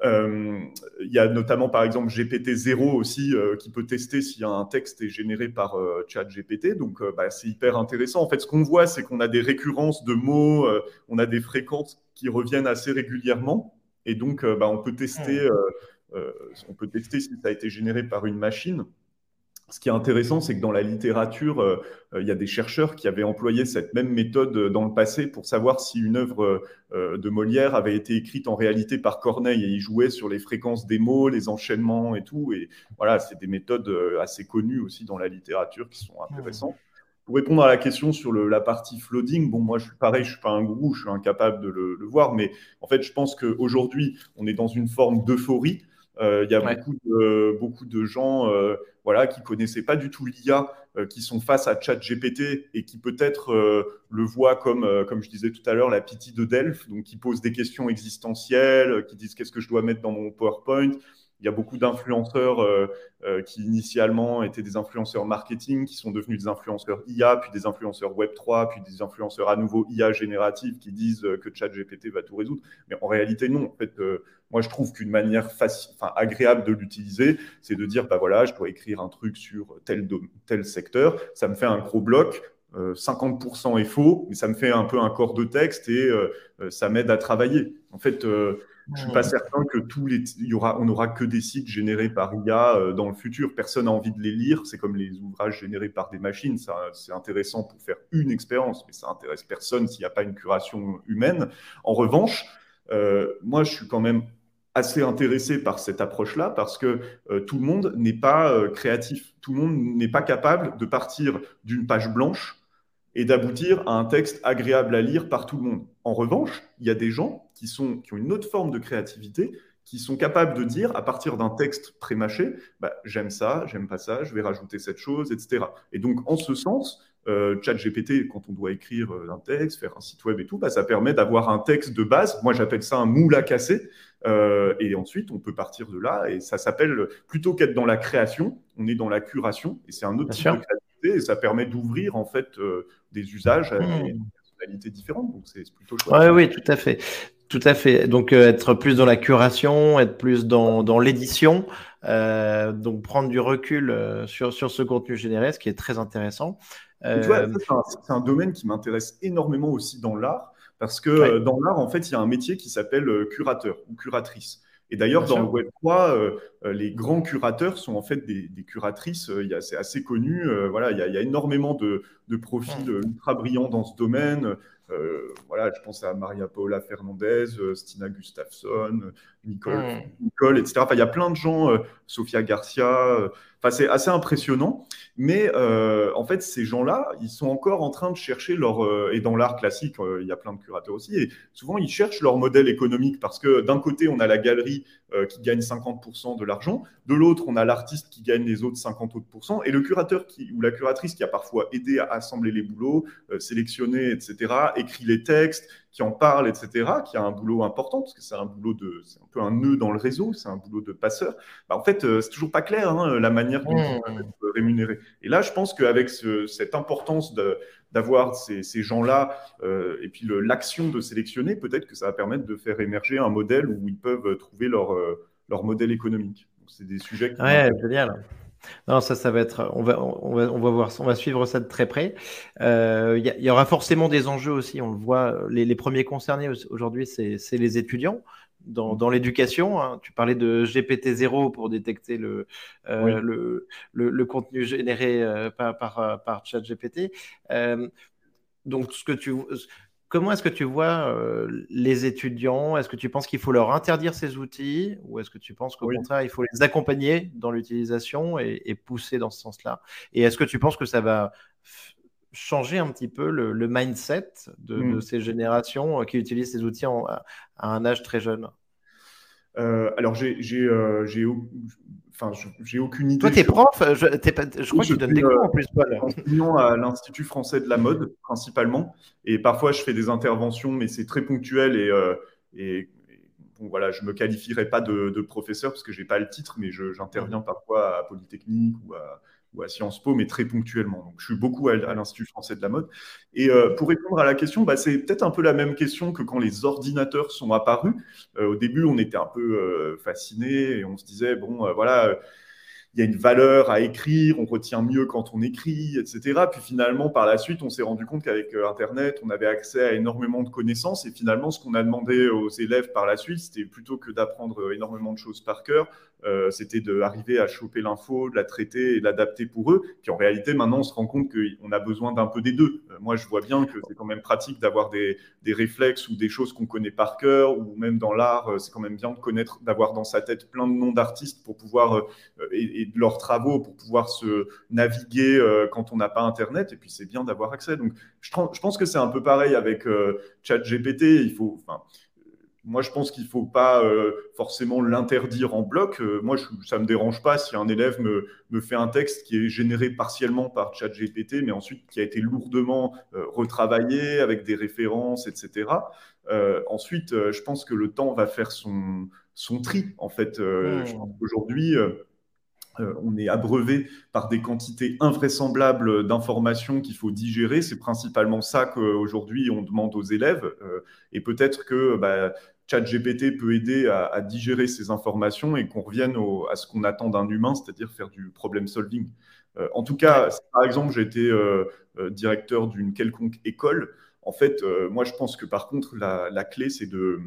Il euh, y a notamment, par exemple, G P T zéro aussi euh, qui peut tester si un texte est généré par euh, ChatGPT. Donc, euh, bah, c'est hyper intéressant. En fait, ce qu'on voit, c'est qu'on a des récurrences de mots, euh, on a des fréquences qui reviennent assez régulièrement. Et donc, euh, bah, on peut tester, euh, euh, on peut tester si ça a été généré par une machine. Ce qui est intéressant, c'est que dans la littérature, euh, il y a des chercheurs qui avaient employé cette même méthode dans le passé pour savoir si une œuvre euh, de Molière avait été écrite en réalité par Corneille. Et ils jouaient sur les fréquences des mots, les enchaînements et tout. Et voilà, c'est des méthodes assez connues aussi dans la littérature qui sont intéressantes. Mmh. Pour répondre à la question sur le, la partie flooding, bon, moi, je, pareil, je ne suis pas un gourou, je suis incapable de le, le voir. Mais en fait, je pense qu'aujourd'hui, on est dans une forme d'euphorie. Il euh, y a ouais. beaucoup, de, beaucoup de gens euh, voilà, qui ne connaissaient pas du tout l'I A, euh, qui sont face à ChatGPT et qui peut-être euh, le voient comme, euh, comme je disais tout à l'heure, la pitié de Delphes, donc qui posent des questions existentielles, qui disent qu'est-ce que je dois mettre dans mon PowerPoint. Il y a beaucoup d'influenceurs euh, euh, qui initialement étaient des influenceurs marketing, qui sont devenus des influenceurs I A, puis des influenceurs Web trois, puis des influenceurs à nouveau I A génératifs qui disent euh, que ChatGPT va tout résoudre. Mais en réalité, non. En fait, euh, moi, je trouve qu'une manière facile, enfin, agréable de l'utiliser, c'est de dire, bah voilà, je dois écrire un truc sur tel, dom- tel secteur, ça me fait un gros bloc. cinquante pour cent est faux, mais ça me fait un peu un corps de texte et euh, ça m'aide à travailler. En fait, euh, je ne suis pas certain que tous les, y aura, on n'aura que des sites générés par I A euh, dans le futur. Personne n'a envie de les lire. C'est comme les ouvrages générés par des machines. Ça, c'est intéressant pour faire une expérience, mais ça n'intéresse personne s'il n'y a pas une curation humaine. En revanche, euh, moi, je suis quand même assez intéressé par cette approche-là parce que euh, tout le monde n'est pas euh, créatif. Tout le monde n'est pas capable de partir d'une page blanche et d'aboutir à un texte agréable à lire par tout le monde. En revanche, il y a des gens qui, sont, qui ont une autre forme de créativité, qui sont capables de dire, à partir d'un texte prémâché, bah, j'aime ça, j'aime pas ça, je vais rajouter cette chose, et cetera. Et donc, en ce sens, euh, ChatGPT, quand on doit écrire un texte, faire un site web et tout, bah, ça permet d'avoir un texte de base. Moi, j'appelle ça un moule à casser. Euh, et ensuite, on peut partir de là. Et ça s'appelle, plutôt qu'être dans la création, on est dans la curation. Et c'est un autre Bien type sûr. de créativité. Et ça permet d'ouvrir en fait euh, des usages à des personnalités différentes. Donc c'est, c'est plutôt chouette. Ouais, oui, tout à fait. Tout à fait. Donc euh, être plus dans la curation, être plus dans, dans l'édition, euh, donc prendre du recul euh, sur, sur ce contenu généré, ce qui est très intéressant. Euh... Tu vois, c'est un, c'est un domaine qui m'intéresse énormément aussi dans l'art, parce que ouais. euh, dans l'art, en fait, il y a un métier qui s'appelle euh, curateur ou curatrice. Et d'ailleurs, Bien dans sûr. le Web trois, euh, les grands curateurs sont en fait des, des curatrices. Euh, y a, c'est assez connu. Euh, voilà, il y, y a énormément de, de profils ultra brillants dans ce domaine. Euh, voilà, je pense à Maria Paola Fernandez, euh, Stina Gustafsson, Nicole, mm. Nicole, et cetera. Enfin, il y a plein de gens. Euh, Sofia Garcia. Euh, enfin, c'est assez impressionnant. Mais euh, en fait, ces gens-là, ils sont encore en train de chercher leur. Euh, et dans l'art classique, il euh, y a plein de curateurs aussi. Et souvent, ils cherchent leur modèle économique parce que d'un côté, on a la galerie euh, qui gagne cinquante pour cent de l'argent, de l'autre, on a l'artiste qui gagne les autres cinquante autres pourcents, et le curateur qui ou la curatrice qui a parfois aidé à assembler les boulots, euh, sélectionner, et cetera. Écrit les textes, qui en parle, et cetera, qui a un boulot important, parce que c'est un boulot de, c'est un peu un nœud dans le réseau, c'est un boulot de passeur. Bah, en fait, euh, c'est toujours pas clair hein, la manière dont mmh. on va être rémunéré. Et là, je pense qu'avec ce, cette importance de, d'avoir ces, ces gens-là euh, et puis le, l'action de sélectionner, peut-être que ça va permettre de faire émerger un modèle où ils peuvent trouver leur, euh, leur modèle économique. Donc, c'est des sujets qui ouais, génial. Non, ça, ça va être. On va, on va, on va voir, on va suivre ça de très près. Euh, y, y aura forcément des enjeux aussi. On le voit. Les, les premiers concernés aujourd'hui, c'est, c'est les étudiants dans, dans l'éducation. Hein. Tu parlais de G P T zéro pour détecter le, euh, oui. le, le, le contenu généré euh, par, par, par ChatGPT. Euh, donc, ce que tu. Comment est-ce que tu vois euh, les étudiants ? Est-ce que tu penses qu'il faut leur interdire ces outils ? Ou est-ce que tu penses qu'au oui. contraire, il faut les accompagner dans l'utilisation et, et pousser dans ce sens-là ? Et est-ce que tu penses que ça va f- changer un petit peu le, le mindset de, mmh. de ces générations qui utilisent ces outils en, à, à un âge très jeune ? Euh, alors, j'ai, j'ai, euh, j'ai, enfin, j'ai aucune idée. Toi, t'es prof, je, t'es pas, je crois que tu donnes des cours en plus. Voilà. Enseignant à l'Institut français de la mode, principalement. Et parfois, je fais des interventions, mais c'est très ponctuel. Et, euh, et, et bon, voilà, je ne me qualifierai pas de, de professeur parce que je n'ai pas le titre, mais je, j'interviens parfois à Polytechnique ou à, ou à Sciences Po, mais très ponctuellement. Donc, je suis beaucoup à, à l'Institut français de la mode. Et euh, pour répondre à la question, bah, c'est peut-être un peu la même question que quand les ordinateurs sont apparus. Euh, au début, on était un peu euh, fascinés et on se disait, bon, euh, voilà, euh, il y a une valeur à écrire, on retient mieux quand on écrit, et cetera. Puis finalement, par la suite, on s'est rendu compte qu'avec Internet, on avait accès à énormément de connaissances. Et finalement, ce qu'on a demandé aux élèves par la suite, c'était plutôt que d'apprendre énormément de choses par cœur, euh, c'était d'arriver à choper l'info, de la traiter et de l'adapter pour eux. Puis en réalité, maintenant, on se rend compte qu'on a besoin d'un peu des deux. Euh, moi, je vois bien que c'est quand même pratique d'avoir des, des réflexes ou des choses qu'on connaît par cœur, ou même dans l'art, c'est quand même bien de connaître, d'avoir dans sa tête plein de noms d'artistes pour pouvoir... Euh, et, et de leurs travaux pour pouvoir se naviguer euh, quand on n'a pas Internet. Et puis, c'est bien d'avoir accès. Donc, je, tra- je pense que c'est un peu pareil avec euh, ChatGPT. Il faut, enfin, euh, moi, je pense qu'il ne faut pas euh, forcément l'interdire en bloc. Euh, moi, je, ça ne me dérange pas si un élève me, me fait un texte qui est généré partiellement par ChatGPT, mais ensuite qui a été lourdement euh, retravaillé avec des références, et cetera. Euh, ensuite, euh, je pense que le temps va faire son... son tri. En fait, euh, mmh. je pense qu'aujourd'hui, euh, euh, on est abreuvé par des quantités invraisemblables d'informations qu'il faut digérer. C'est principalement ça qu'aujourd'hui, on demande aux élèves. Euh, et peut-être que bah, ChatGPT peut aider à, à digérer ces informations et qu'on revienne au, à ce qu'on attend d'un humain, c'est-à-dire faire du problem solving. Euh, en tout cas, si par exemple, j'étais euh, euh, directeur d'une quelconque école, en fait, euh, moi, je pense que par contre, la, la clé, c'est de...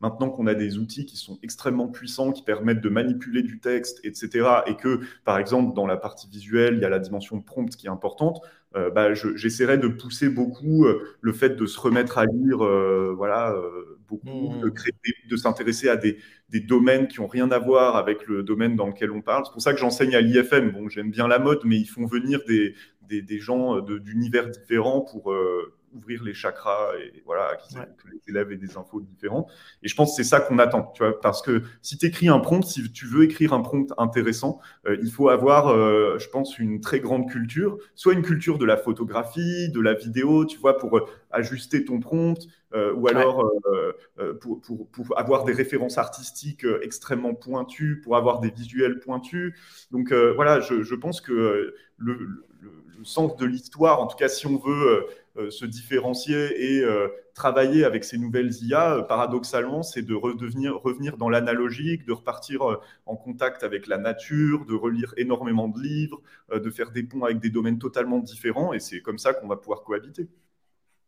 Maintenant qu'on a des outils qui sont extrêmement puissants, qui permettent de manipuler du texte, et cetera, et que, par exemple, dans la partie visuelle, il y a la dimension prompt qui est importante, euh, bah, je, j'essaierai de pousser beaucoup euh, le fait de se remettre à lire, euh, voilà, euh, beaucoup, mmh. de, créer, de s'intéresser à des, des domaines qui n'ont rien à voir avec le domaine dans lequel on parle. C'est pour ça que j'enseigne à l'I F M. Bon, j'aime bien la mode, mais ils font venir des, des, des gens de, d'univers différents pour... Euh, ouvrir les chakras et voilà, ouais. que les élèves aient des infos différentes. Et je pense que c'est ça qu'on attend, tu vois, parce que si tu écris un prompt, si tu veux écrire un prompt intéressant, euh, il faut avoir, euh, je pense, une très grande culture, soit une culture de la photographie, de la vidéo, tu vois, pour euh, ajuster ton prompt, euh, ou alors ouais. euh, pour, pour, pour avoir des références artistiques euh, extrêmement pointues, pour avoir des visuels pointus. Donc euh, voilà, je, je pense que euh, le, le, le sens de l'histoire, en tout cas, si on veut... Euh, Euh, se différencier et euh, travailler avec ces nouvelles I A, euh, paradoxalement, c'est de redevenir, revenir dans l'analogique, de repartir euh, en contact avec la nature, de relire énormément de livres, euh, de faire des ponts avec des domaines totalement différents, et c'est comme ça qu'on va pouvoir cohabiter.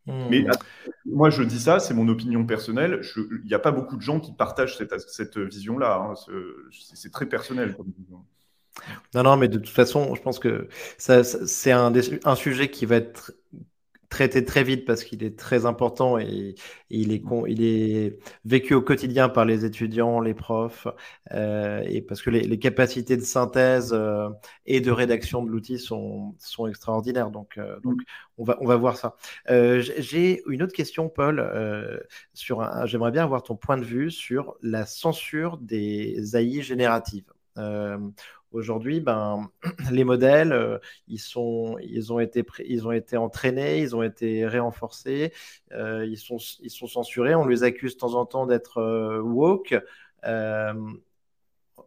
Mmh. Mais moi, je dis ça, c'est mon opinion personnelle, il n'y a pas beaucoup de gens qui partagent cette, cette vision-là, hein, c'est, c'est très personnel comme vision. Non, non, mais de toute façon, je pense que ça, ça, c'est un, un sujet qui va être traité très vite parce qu'il est très important et, et il, est con, il est vécu au quotidien par les étudiants, les profs, euh, et parce que les, les capacités de synthèse euh, et de rédaction de l'outil sont, sont extraordinaires. Donc, euh, donc on, va, on va voir ça. Euh, j'ai une autre question, Paul. Euh, sur un, j'aimerais bien avoir ton point de vue sur la censure des A I génératives. Euh, Aujourd'hui, ben, les modèles, euh, ils, sont, ils, ont été, ils ont été entraînés, ils ont été renforcés, euh, ils, sont, ils sont censurés. On les accuse de temps en temps d'être euh, woke. Euh,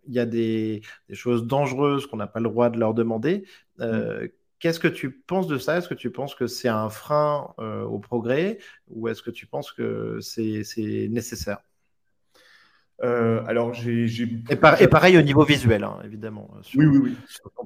il y a des, des choses dangereuses qu'on n'a pas le droit de leur demander. Euh, mmh. Qu'est-ce que tu penses de ça ? Est-ce que tu penses que c'est un frein euh, au progrès ou est-ce que tu penses que c'est, c'est nécessaire ? Euh, alors j'ai, j'ai... Et, par, et pareil au niveau visuel, hein, évidemment. Sur... Oui, oui, oui.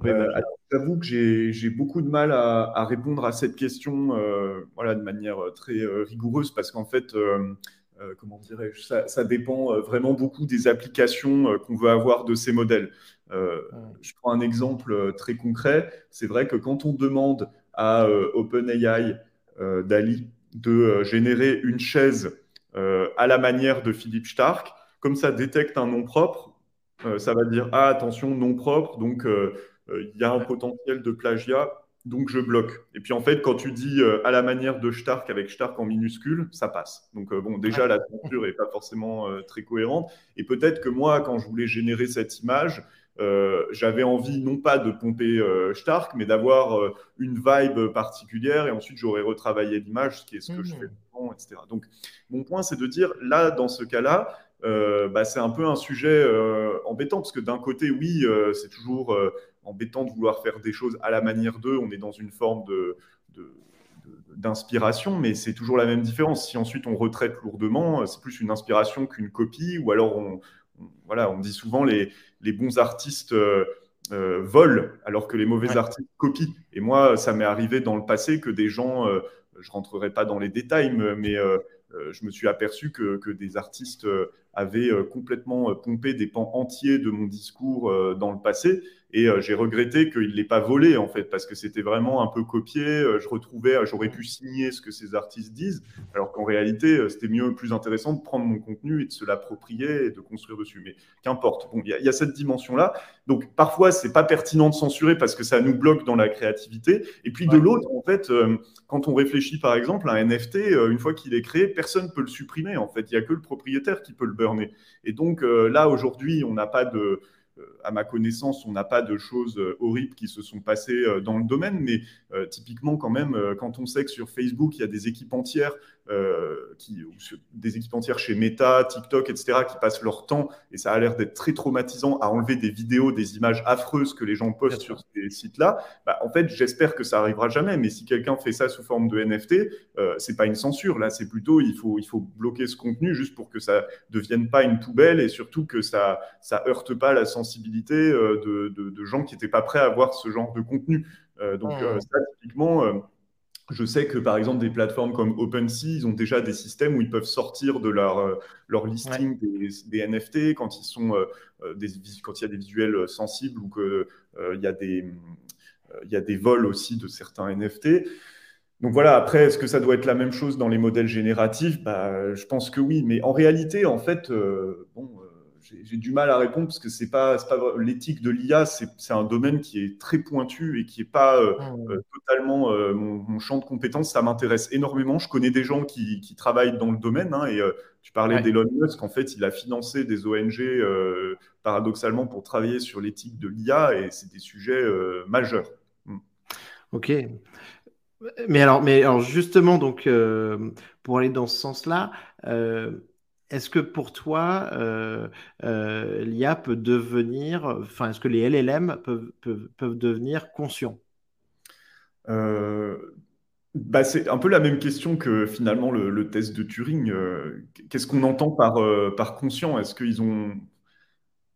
Euh, alors, j'avoue que j'ai, j'ai beaucoup de mal à, à répondre à cette question euh, voilà, de manière très euh, rigoureuse parce qu'en fait, euh, euh, comment dirais-je, ça, ça dépend vraiment beaucoup des applications euh, qu'on veut avoir de ces modèles. Euh, ouais. Je prends un exemple très concret. C'est vrai que quand on demande à euh, OpenAI euh, d'A L I de euh, générer une chaise euh, à la manière de Philippe Stark, comme ça détecte un nom propre, euh, ça va dire « Ah, attention, nom propre, donc il euh, euh, y a un potentiel de plagiat, donc je bloque. » Et puis en fait, quand tu dis euh, « à la manière de Stark » avec Stark en minuscule, ça passe. Donc euh, bon, déjà, la censure n'est pas forcément euh, très cohérente. Et peut-être que moi, quand je voulais générer cette image, euh, j'avais envie non pas de pomper euh, Stark, mais d'avoir euh, une vibe particulière et ensuite, j'aurais retravaillé l'image, ce qui est ce que mmh. je fais maintenant, et cetera. Donc, mon point, c'est de dire, là, dans ce cas-là, Euh, bah, c'est un peu un sujet euh, embêtant parce que d'un côté oui euh, c'est toujours euh, embêtant de vouloir faire des choses à la manière d'eux, on est dans une forme de, de, de, d'inspiration mais c'est toujours la même différence, si ensuite on retraite lourdement c'est plus une inspiration qu'une copie ou alors on, on, voilà, on dit souvent les, les bons artistes euh, euh, volent alors que les mauvais ouais. artistes copient et moi ça m'est arrivé dans le passé que des gens, euh, je ne rentrerai pas dans les détails mais euh, Euh, je me suis aperçu que, que des artistes euh, avaient euh, complètement euh, pompé des pans entiers de mon discours euh, dans le passé et euh, j'ai regretté qu'ils ne l'aient pas volé en fait parce que c'était vraiment un peu copié, euh, je retrouvais, euh, j'aurais pu signer ce que ces artistes disent alors qu'en réalité euh, c'était mieux, plus intéressant de prendre mon contenu et de se l'approprier et de construire dessus mais qu'importe, bon, il y, y a cette dimension là donc parfois c'est pas pertinent de censurer parce que ça nous bloque dans la créativité et puis ouais. de l'autre en fait euh, quand on réfléchit par exemple à un N F T euh, une fois qu'il est créé personne ne peut le supprimer, en fait. Il n'y a que le propriétaire qui peut le burner. Et donc, euh, là, aujourd'hui, on n'a pas de, à ma connaissance, on n'a pas de choses horribles qui se sont passées dans le domaine, mais euh, typiquement quand même, euh, quand on sait que sur Facebook, il y a des équipes entières, euh, qui, des équipes entières chez Meta, TikTok, et cetera, qui passent leur temps, et ça a l'air d'être très traumatisant, à enlever des vidéos, des images affreuses que les gens postent sur ces sites-là, bah, en fait, j'espère que ça n'arrivera jamais, mais si quelqu'un fait ça sous forme de N F T, euh, c'est pas une censure, là, c'est plutôt, il faut, il faut bloquer ce contenu juste pour que ça devienne pas une poubelle, et surtout que ça, ça heurte pas la sensibilité De, de, de gens qui n'étaient pas prêts à voir ce genre de contenu. Euh, donc, mmh. euh, ça, typiquement, euh, je sais que, par exemple, des plateformes comme OpenSea, ils ont déjà des systèmes où ils peuvent sortir de leur, euh, leur listing ouais. des, des N F T quand ils sont, euh, des, quand il y a des visuels sensibles ou qu'il euh, y, euh, y a des vols aussi de certains N F T. Donc voilà, après, est-ce que ça doit être la même chose dans les modèles génératifs ? Bah, je pense que oui, mais en réalité, en fait, euh, bon... Euh, J'ai, j'ai du mal à répondre parce que c'est pas, c'est pas l'éthique de l'I A, c'est, c'est un domaine qui est très pointu et qui n'est pas euh, mmh. euh, totalement euh, mon, mon champ de compétences. Ça m'intéresse énormément. Je connais des gens qui, qui travaillent dans le domaine. Hein, et euh, tu parlais ouais. d'Elon Musk. En fait, il a financé des O N G euh, paradoxalement pour travailler sur l'éthique de l'I A et c'est des sujets euh, majeurs. Mmh. Ok. Mais alors, mais alors justement, donc, euh, pour aller dans ce sens-là, euh, est-ce que pour toi, euh, euh, l'I A peut devenir, enfin, est-ce que les L L M peuvent, peuvent, peuvent devenir conscients ? euh, bah, c'est un peu la même question que finalement le, le test de Turing. Euh, qu'est-ce qu'on entend par, euh, par conscient ? Est-ce qu'ils ont...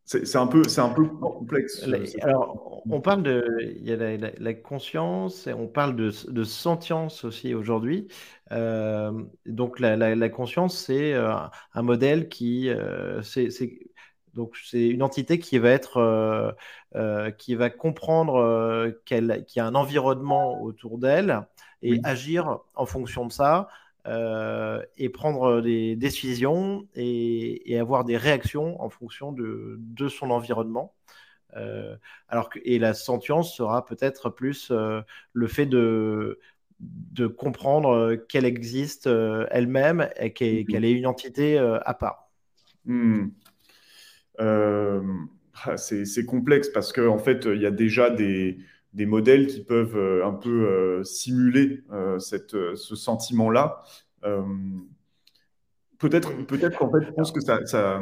C'est, c'est, un peu, c'est un peu complexe. Alors, on parle de il y a la, la, la conscience, et on parle de, de sentience aussi aujourd'hui. Euh, donc, la, la, la conscience, c'est un, un modèle qui... Euh, c'est, c'est, donc, c'est une entité qui va, être, euh, euh, qui va comprendre euh, qu'elle, qu'il y a un environnement autour d'elle et oui. agir en fonction de ça Euh, et prendre des décisions et, et avoir des réactions en fonction de, de son environnement. Euh, alors que, et la sentience sera peut-être plus euh, le fait de, de comprendre qu'elle existe euh, elle-même et qu'elle, qu'elle est une entité euh, à part. Mmh. Euh, c'est, c'est complexe parce qu'en fait, il y a déjà des... des modèles qui peuvent euh, un peu euh, simuler euh, cette, euh, ce sentiment-là. Euh, peut-être, peut-être qu'en fait, je pense que ça, ça,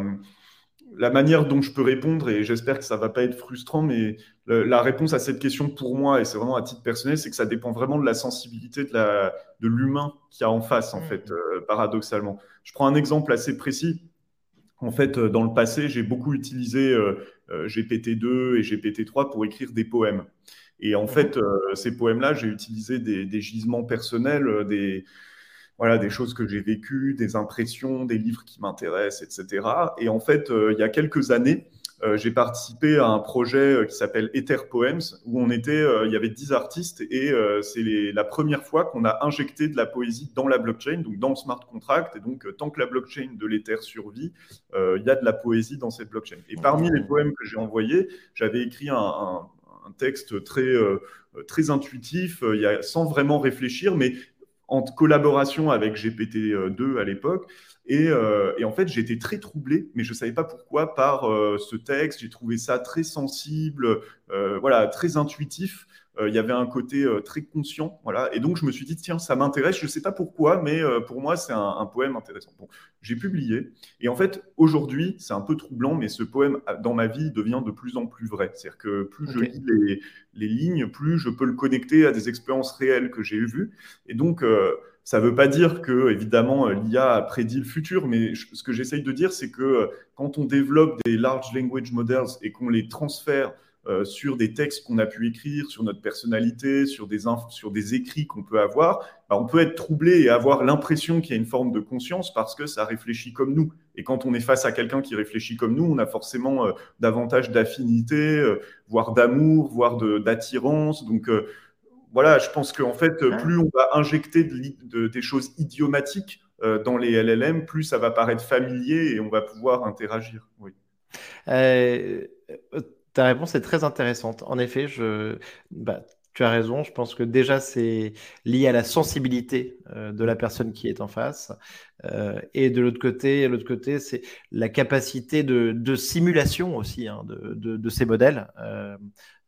la manière dont je peux répondre, et j'espère que ça ne va pas être frustrant, mais le, la réponse à cette question pour moi, et c'est vraiment à titre personnel, c'est que ça dépend vraiment de la sensibilité de, la, de l'humain qu'il y a en face, en fait, euh, paradoxalement. Je prends un exemple assez précis. En fait, dans le passé, j'ai beaucoup utilisé euh, G P T deux et G P T trois pour écrire des poèmes. Et en fait, euh, ces poèmes-là, j'ai utilisé des, des gisements personnels, des, voilà, des choses que j'ai vécues, des impressions, des livres qui m'intéressent, et cetera. Et en fait, euh, il y a quelques années, euh, j'ai participé à un projet qui s'appelle Ether Poems, où on était, euh, il y avait dix artistes, et euh, c'est les, la première fois qu'on a injecté de la poésie dans la blockchain, donc dans le smart contract. Et donc, euh, tant que la blockchain de l'Ether survit, euh, il y a de la poésie dans cette blockchain. Et parmi les poèmes que j'ai envoyés, j'avais écrit un... un un texte très, euh, très intuitif, euh, y a, sans vraiment réfléchir, mais en collaboration avec G P T deux à l'époque. Et, euh, et en fait, j'étais très troublé, mais je ne savais pas pourquoi, par euh, ce texte. J'ai trouvé ça très sensible, euh, voilà, très intuitif. Il euh, y avait un côté euh, très conscient. Voilà. Et donc, je me suis dit, tiens, ça m'intéresse. Je ne sais pas pourquoi, mais euh, pour moi, c'est un, un poème intéressant. Bon, j'ai publié. Et en fait, aujourd'hui, c'est un peu troublant, mais ce poème, dans ma vie, devient de plus en plus vrai. C'est-à-dire que plus okay. je lis les, les lignes, plus je peux le connecter à des expériences réelles que j'ai vues. Et donc... Euh, ça ne veut pas dire que, évidemment, l'I A a prédit le futur, mais je, ce que j'essaye de dire, c'est que quand on développe des large language models et qu'on les transfère euh, sur des textes qu'on a pu écrire, sur notre personnalité, sur des, inf- sur des écrits qu'on peut avoir, bah, on peut être troublé et avoir l'impression qu'il y a une forme de conscience parce que ça réfléchit comme nous. Et quand on est face à quelqu'un qui réfléchit comme nous, on a forcément euh, davantage d'affinité, euh, voire d'amour, voire de, d'attirance. Donc, euh, Voilà, je pense qu'en fait, plus on va injecter de, de, des choses idiomatiques euh, dans les L L M, plus ça va paraître familier et on va pouvoir interagir. Oui. Euh, ta réponse est très intéressante. En effet, je, bah, tu as raison. Je pense que déjà, c'est lié à la sensibilité euh, de la personne qui est en face. Euh, et de l'autre côté, l'autre côté, c'est la capacité de, de simulation aussi hein, de, de, de ces modèles. Euh,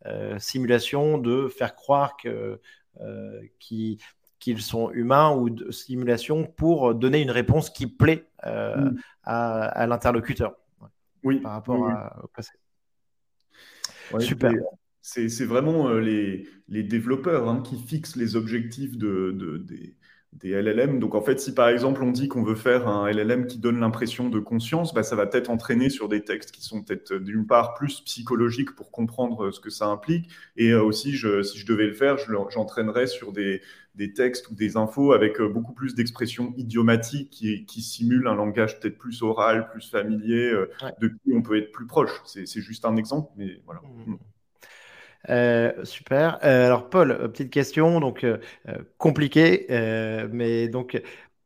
euh, simulation de faire croire que, euh, qu'ils, qu'ils sont humains ou de simulation pour donner une réponse qui plaît euh, mmh. à, à l'interlocuteur ouais, oui, par rapport oui, à, oui. au passé. Ouais, super. C'est, c'est vraiment euh, les, les développeurs hein, qui fixent les objectifs de, de, des, des L L M. Donc, en fait, si par exemple, on dit qu'on veut faire un L L M qui donne l'impression de conscience, bah, ça va peut-être entraîner sur des textes qui sont peut-être d'une part plus psychologiques pour comprendre euh, ce que ça implique. Et euh, aussi, je, si je devais le faire, je, j'entraînerais sur des, des textes ou des infos avec euh, beaucoup plus d'expressions idiomatiques qui, qui simulent un langage peut-être plus oral, plus familier, euh, ouais. de qui on peut être plus proche. C'est, c'est juste un exemple, mais voilà. Mmh. Euh, super. Euh, alors Paul, petite question, donc euh, compliquée, euh, mais donc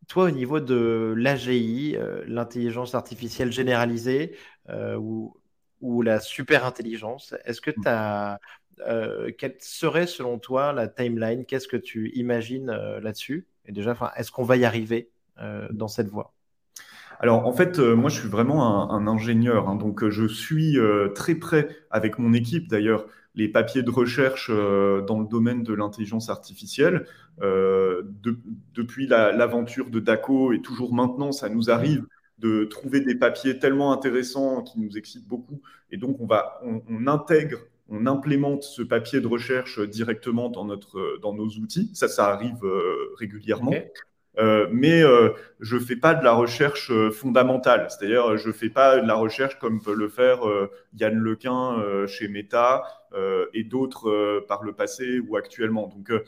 toi au niveau de l'A G I, euh, l'intelligence artificielle généralisée euh, ou, ou la super intelligence, est-ce que tu as, euh, quelle serait selon toi la timeline? Qu'est-ce que tu imagines euh, là-dessus? Et déjà, est-ce qu'on va y arriver euh, dans cette voie? Alors, en fait, euh, moi, je suis vraiment un, un ingénieur, hein, donc euh, je suis euh, très près avec mon équipe, d'ailleurs, les papiers de recherche euh, dans le domaine de l'intelligence artificielle. Euh, de, depuis la, l'aventure de Daco et toujours maintenant, ça nous arrive de trouver des papiers tellement intéressants qui nous excitent beaucoup. Et donc, on, va, on, on intègre, on implémente ce papier de recherche directement dans, notre, dans nos outils. Ça, ça arrive euh, régulièrement. Okay. Euh, mais euh, je ne fais pas de la recherche euh, fondamentale, c'est-à-dire je ne fais pas de la recherche comme peut le faire euh, Yann LeCun euh, chez Meta euh, et d'autres euh, par le passé ou actuellement. Donc euh,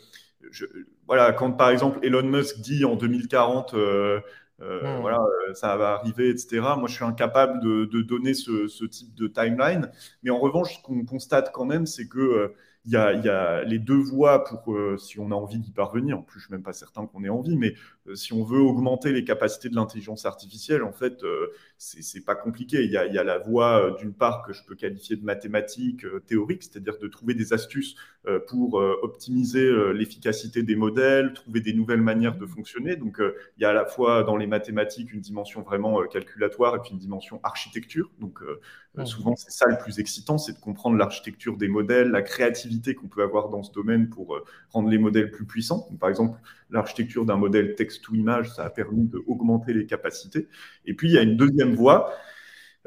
je, voilà, quand par exemple Elon Musk dit en deux mille quarante euh, euh, mmh. voilà, ça va arriver, et cetera, moi je suis incapable de, de donner ce, ce type de timeline, mais en revanche ce qu'on constate quand même c'est que euh, Il y, a, il y a les deux voies pour, euh, si on a envie d'y parvenir, en plus je ne suis même pas certain qu'on ait envie, mais euh, si on veut augmenter les capacités de l'intelligence artificielle, en fait, euh, c'est, c'est pas compliqué. Il y a, il y a la voie, euh, d'une part, que je peux qualifier de mathématique euh, théorique, c'est-à-dire de trouver des astuces euh, pour euh, optimiser euh, l'efficacité des modèles, trouver des nouvelles manières de fonctionner. Donc, euh, il y a à la fois dans les mathématiques une dimension vraiment euh, calculatoire et puis une dimension architecture. Donc, euh, euh, souvent, c'est ça le plus excitant, c'est de comprendre l'architecture des modèles, la créativité qu'on peut avoir dans ce domaine pour rendre les modèles plus puissants. Donc, par exemple, l'architecture d'un modèle texte ou image, ça a permis d'augmenter les capacités. Et puis, il y a une deuxième voie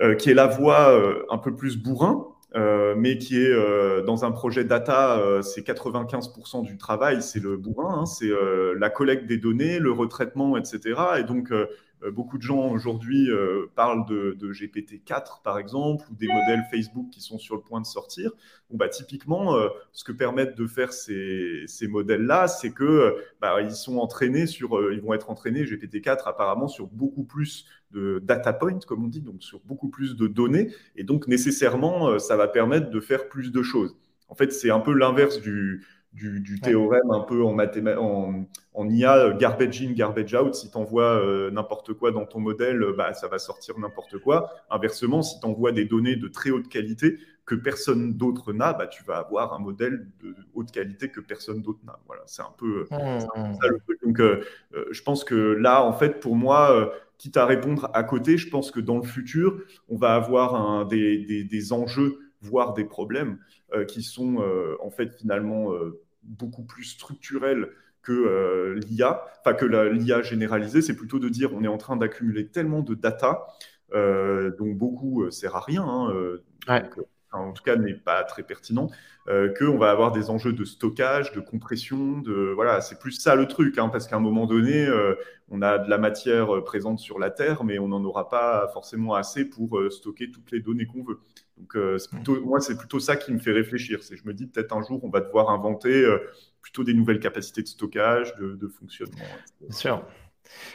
euh, qui est la voie euh, un peu plus bourrin, euh, mais qui est euh, dans un projet data, euh, c'est quatre-vingt-quinze pour cent du travail, c'est le bourrin, hein, c'est euh, la collecte des données, le retraitement, et cetera. Et donc, euh, beaucoup de gens aujourd'hui euh, parlent de, de G P T quatre, par exemple, ou des modèles Facebook qui sont sur le point de sortir. Bon, bah, typiquement, euh, ce que permettent de faire ces, ces modèles-là, c'est qu'ils bah, sont entraînés sur, euh, ils vont être entraînés, G P T quatre, apparemment, sur beaucoup plus de data points, comme on dit, donc sur beaucoup plus de données. Et donc, nécessairement, euh, ça va permettre de faire plus de choses. En fait, c'est un peu l'inverse du... Du, du théorème un peu en, mathéma- en, en I A, garbage in, garbage out. Si tu envoies euh, n'importe quoi dans ton modèle, bah, ça va sortir n'importe quoi. Inversement, si tu envoies des données de très haute qualité que personne d'autre n'a, bah, tu vas avoir un modèle de haute qualité que personne d'autre n'a. Voilà, c'est un peu, mmh. c'est un peu ça le truc. Donc, euh, euh, je pense que là, en fait, pour moi... Euh, quitte à répondre à côté, je pense que dans le futur, on va avoir un, des, des, des enjeux, voire des problèmes euh, qui sont euh, en fait finalement euh, beaucoup plus structurels que euh, l'I A, enfin que la, l'I A généralisée. C'est plutôt de dire on est en train d'accumuler tellement de data, euh, dont beaucoup euh, sert à rien, hein, euh, ouais. donc, enfin, en tout cas n'est pas très pertinent, euh, qu'on va avoir des enjeux de stockage, de compression, de voilà, c'est plus ça le truc, hein, parce qu'à un moment donné, euh, on a de la matière présente sur la Terre, mais on n'en aura pas forcément assez pour euh, stocker toutes les données qu'on veut. Donc, euh, c'est plutôt, moi, c'est plutôt ça qui me fait réfléchir. C'est, je me dis peut-être un jour, on va devoir inventer euh, plutôt des nouvelles capacités de stockage, de, de fonctionnement. Bien sûr.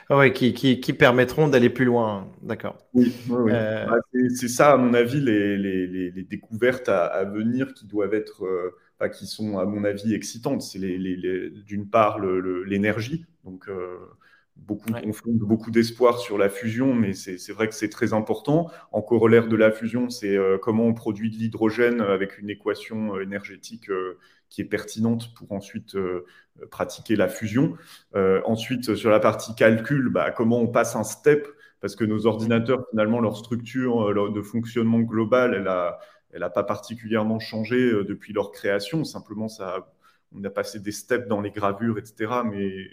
Oh oui, qui, qui, qui permettront d'aller plus loin, d'accord. Oui, oui, oui. Euh... Ah, c'est, c'est ça, à mon avis, les, les, les, les découvertes à, à venir qui doivent être, euh, bah, qui sont, à mon avis, excitantes. C'est les, les, les, d'une part le, le, l'énergie, donc euh, Beaucoup, ouais. On fonde beaucoup d'espoir sur la fusion, mais c'est, c'est vrai que c'est très important. En corollaire de la fusion, c'est euh, comment on produit de l'hydrogène avec une équation énergétique euh, qui est pertinente pour ensuite euh, pratiquer la fusion. Euh, ensuite, sur la partie calcul, bah, comment on passe un step, parce que nos ordinateurs, finalement, leur structure leur, de fonctionnement global, elle a, elle a pas particulièrement changé euh, depuis leur création. Simplement, ça a, on a passé des steps dans les gravures, et cetera, mais...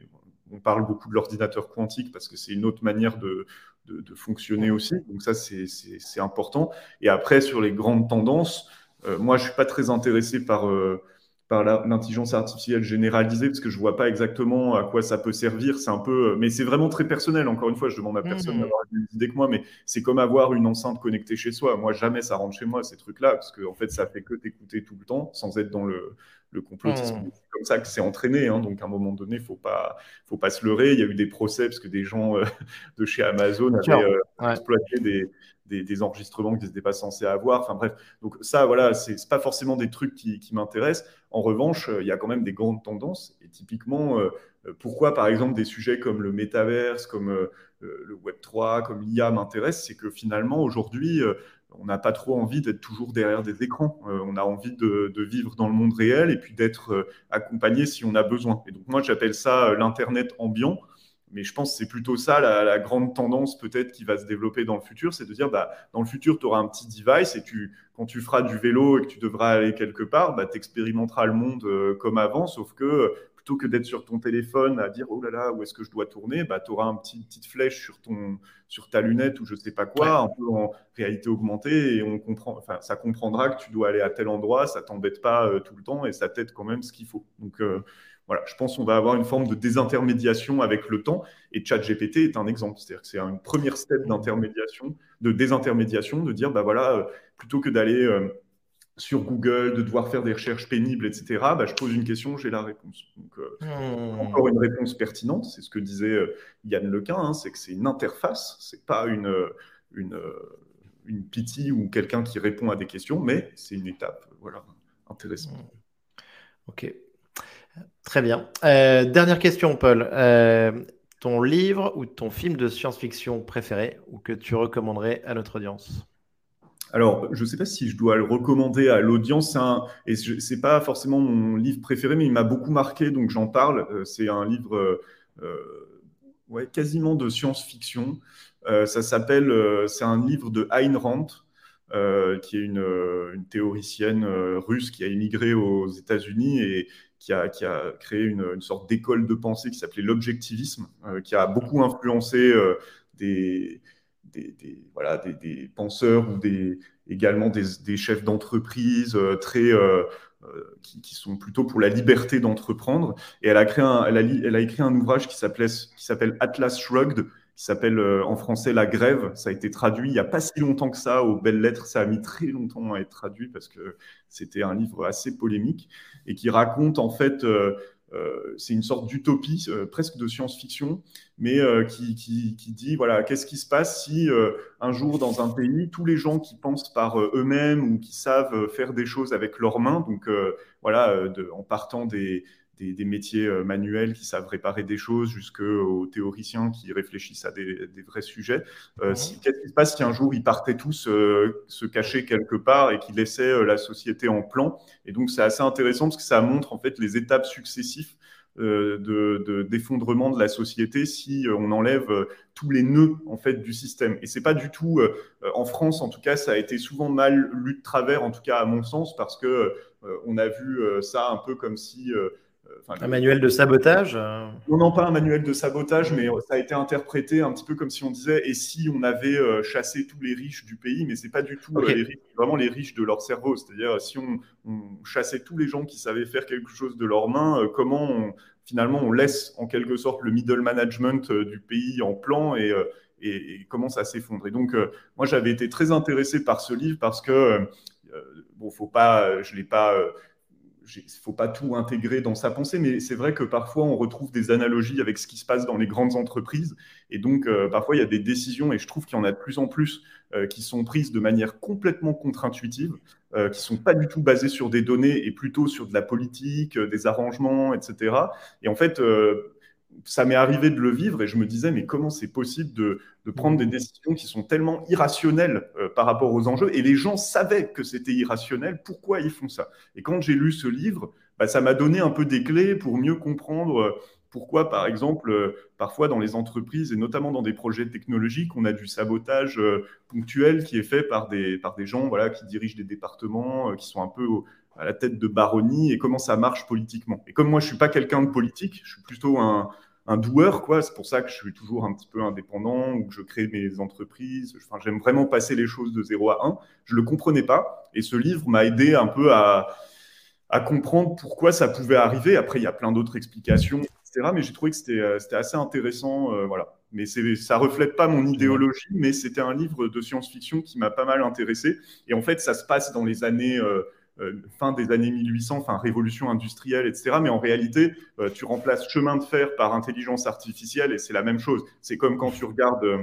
On parle beaucoup de l'ordinateur quantique parce que c'est une autre manière de, de, de fonctionner aussi. Donc ça, c'est, c'est, c'est important. Et après, sur les grandes tendances, euh, moi, je ne suis pas très intéressé par, euh, par la, l'intelligence artificielle généralisée parce que je ne vois pas exactement à quoi ça peut servir. C'est un peu, mais c'est vraiment très personnel. Encore une fois, je demande à personne mmh. d'avoir la même idée que moi, mais c'est comme avoir une enceinte connectée chez soi. Moi, jamais ça rentre chez moi, ces trucs-là, parce qu'en en fait, ça ne fait que t'écouter tout le temps sans être dans le... Le complotisme, mmh. c'est comme ça que c'est entraîné. Hein. Donc, à un moment donné, il ne faut pas, faut pas se leurrer. Il y a eu des procès parce que des gens euh, de chez Amazon avaient euh, ouais. exploité des, des, des enregistrements qu'ils n'étaient pas censés avoir. Enfin bref, donc ça, voilà, ce n'est pas forcément des trucs qui, qui m'intéressent. En revanche, il y a quand même des grandes tendances. Et typiquement, euh, pourquoi, par exemple, des sujets comme le métaverse, comme euh, le web trois, comme l'I A m'intéressent, c'est que finalement, aujourd'hui... Euh, on n'a pas trop envie d'être toujours derrière des écrans. Euh, on a envie de, de vivre dans le monde réel et puis d'être euh, accompagné si on a besoin. Et donc, moi, j'appelle ça euh, l'Internet ambiant. Mais je pense que c'est plutôt ça, la, la grande tendance peut-être qui va se développer dans le futur. C'est de dire, bah, dans le futur, tu auras un petit device et tu, quand tu feras du vélo et que tu devras aller quelque part, bah, tu expérimenteras le monde euh, comme avant, sauf que... Euh, plutôt que d'être sur ton téléphone à dire « Oh là là, où est-ce que je dois tourner ?» bah, tu auras une petit, petite flèche sur, ton, sur ta lunette ou je ne sais pas quoi, un peu en réalité augmentée, et on comprend, enfin, ça comprendra que tu dois aller à tel endroit, ça ne t'embête pas euh, tout le temps et ça t'aide quand même ce qu'il faut. Donc euh, voilà, je pense qu'on va avoir une forme de désintermédiation avec le temps, et ChatGPT est un exemple. C'est-à-dire que c'est une première step d'intermédiation, de désintermédiation, de dire bah, « voilà, euh, plutôt que d'aller euh, sur Google, de devoir faire des recherches pénibles, et cetera, bah, je pose une question, j'ai la réponse. » Donc, euh, mmh. encore une réponse pertinente, c'est ce que disait euh, Yann LeCun, hein, c'est que c'est une interface, c'est pas une, une, une P T ou quelqu'un qui répond à des questions, mais c'est une étape voilà, intéressante. Mmh. Ok, très bien. Euh, dernière question, Paul. Euh, ton livre ou ton film de science-fiction préféré ou que tu recommanderais à notre audience ? Alors, je ne sais pas si je dois le recommander à l'audience, c'est un, et ce n'est pas forcément mon livre préféré, mais il m'a beaucoup marqué, donc j'en parle. C'est un livre euh, ouais, quasiment de science-fiction. Euh, ça s'appelle, euh, c'est un livre de Ayn Rand, euh, qui est une, une théoricienne euh, russe qui a émigré aux États-Unis et qui a, qui a créé une, une sorte d'école de pensée qui s'appelait l'objectivisme, euh, qui a beaucoup influencé euh, des... Des, des, voilà, des, des penseurs ou des, également des, des chefs d'entreprise euh, très, euh, euh, qui, qui sont plutôt pour la liberté d'entreprendre. Et elle a, créé un, elle a, li, elle a écrit un ouvrage qui, qui s'appelle Atlas Shrugged, qui s'appelle euh, en français La Grève. Ça a été traduit il n'y a pas si longtemps que ça aux belles lettres. Ça a mis très longtemps à être traduit parce que c'était un livre assez polémique et qui raconte en fait... Euh, Euh, c'est une sorte d'utopie, euh, presque de science-fiction, mais euh, qui, qui, qui dit, voilà, qu'est-ce qui se passe si euh, un jour dans un pays, tous les gens qui pensent par euh, eux-mêmes ou qui savent euh, faire des choses avec leurs mains, donc euh, voilà, euh, de, en partant des, des, des métiers euh, manuels qui savent réparer des choses jusqu'aux théoriciens qui réfléchissent à des, des vrais sujets, euh, mmh. si, qu'est-ce qui se passe si un jour ils partaient tous euh, se cacher quelque part et qu'ils laissaient euh, la société en plan ? Et donc c'est assez intéressant parce que ça montre en fait les étapes successives euh, de, de, d'effondrement de la société si euh, on enlève euh, tous les nœuds en fait du système. Et c'est pas du tout, euh, en France en tout cas, ça a été souvent mal lu de travers, en tout cas à mon sens, parce que euh, on a vu euh, ça un peu comme si... Euh, Enfin, un manuel de sabotage euh... Non, non, pas un manuel de sabotage, mais ça a été interprété un petit peu comme si on disait « et si on avait euh, chassé tous les riches du pays ?» Mais ce n'est pas du tout okay. euh, les riches, vraiment les riches de leur cerveau. C'est-à-dire, si on, on chassait tous les gens qui savaient faire quelque chose de leurs mains, euh, comment on, finalement on laisse en quelque sorte le middle management euh, du pays en plan et, euh, et, et commence à s'effondrer. Donc, euh, moi, j'avais été très intéressé par ce livre parce que, euh, bon, faut pas, je ne l'ai pas... Euh, il ne faut pas tout intégrer dans sa pensée, mais c'est vrai que parfois, on retrouve des analogies avec ce qui se passe dans les grandes entreprises. Et donc, euh, parfois, il y a des décisions, et je trouve qu'il y en a de plus en plus, euh, qui sont prises de manière complètement contre-intuitive, euh, qui ne sont pas du tout basées sur des données et plutôt sur de la politique, euh, des arrangements, et cetera. Et en fait... Euh, ça m'est arrivé de le vivre et je me disais, mais comment c'est possible de, de prendre des décisions qui sont tellement irrationnelles euh, par rapport aux enjeux, et les gens savaient que c'était irrationnel, pourquoi ils font ça? Et quand j'ai lu ce livre, bah, ça m'a donné un peu des clés pour mieux comprendre pourquoi, par exemple, euh, parfois dans les entreprises et notamment dans des projets technologiques, on a du sabotage euh, ponctuel qui est fait par des, par des gens voilà, qui dirigent des départements, euh, qui sont un peu... Au, à la tête de baronnie, et comment ça marche politiquement. Et comme moi, je ne suis pas quelqu'un de politique, je suis plutôt un, un doueur, quoi. C'est pour ça que je suis toujours un petit peu indépendant, ou que je crée mes entreprises. Enfin, j'aime vraiment passer les choses de zéro à un. Je ne le comprenais pas, et ce livre m'a aidé un peu à, à comprendre pourquoi ça pouvait arriver. Après, il y a plein d'autres explications, et cetera. Mais j'ai trouvé que c'était, c'était assez intéressant. Euh, voilà. Mais c'est, ça ne reflète pas mon idéologie, mais c'était un livre de science-fiction qui m'a pas mal intéressé. Et en fait, ça se passe dans les années... Euh, Euh, fin des années mille huit cents, fin révolution industrielle, et cetera. Mais en réalité, euh, tu remplaces chemin de fer par intelligence artificielle et c'est la même chose. C'est comme quand tu regardes euh,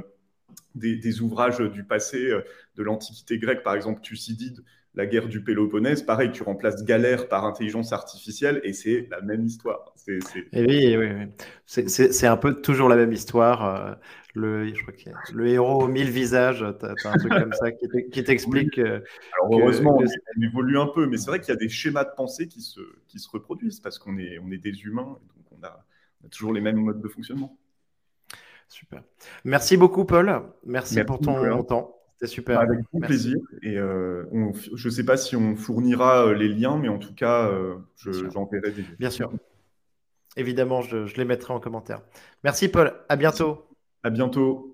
des, des ouvrages du passé, euh, de l'Antiquité grecque, par exemple Thucydide, la guerre du Péloponnèse, pareil, tu remplaces galère par intelligence artificielle et c'est la même histoire. C'est, c'est... Et oui, oui, oui. C'est, c'est, c'est un peu toujours la même histoire. Euh, le, je crois qu'il y a le héros aux mille visages, t'as, t'as un truc comme ça qui, te, qui t'explique. Oui. Euh, Alors, que, heureusement, que... on évolue un peu, mais c'est vrai qu'il y a des schémas de pensée qui se, qui se reproduisent parce qu'on est, on est des humains et donc on a, on a toujours les mêmes modes de fonctionnement. Super. Merci beaucoup, Paul. Merci, Merci pour ton Nicolas. temps. C'était super. Avec grand plaisir. Et euh, on, je ne sais pas si on fournira les liens, mais en tout cas, euh, je, j'enverrai des liens. Bien sûr. Évidemment, je, je les mettrai en commentaire. Merci, Paul. À bientôt. À bientôt.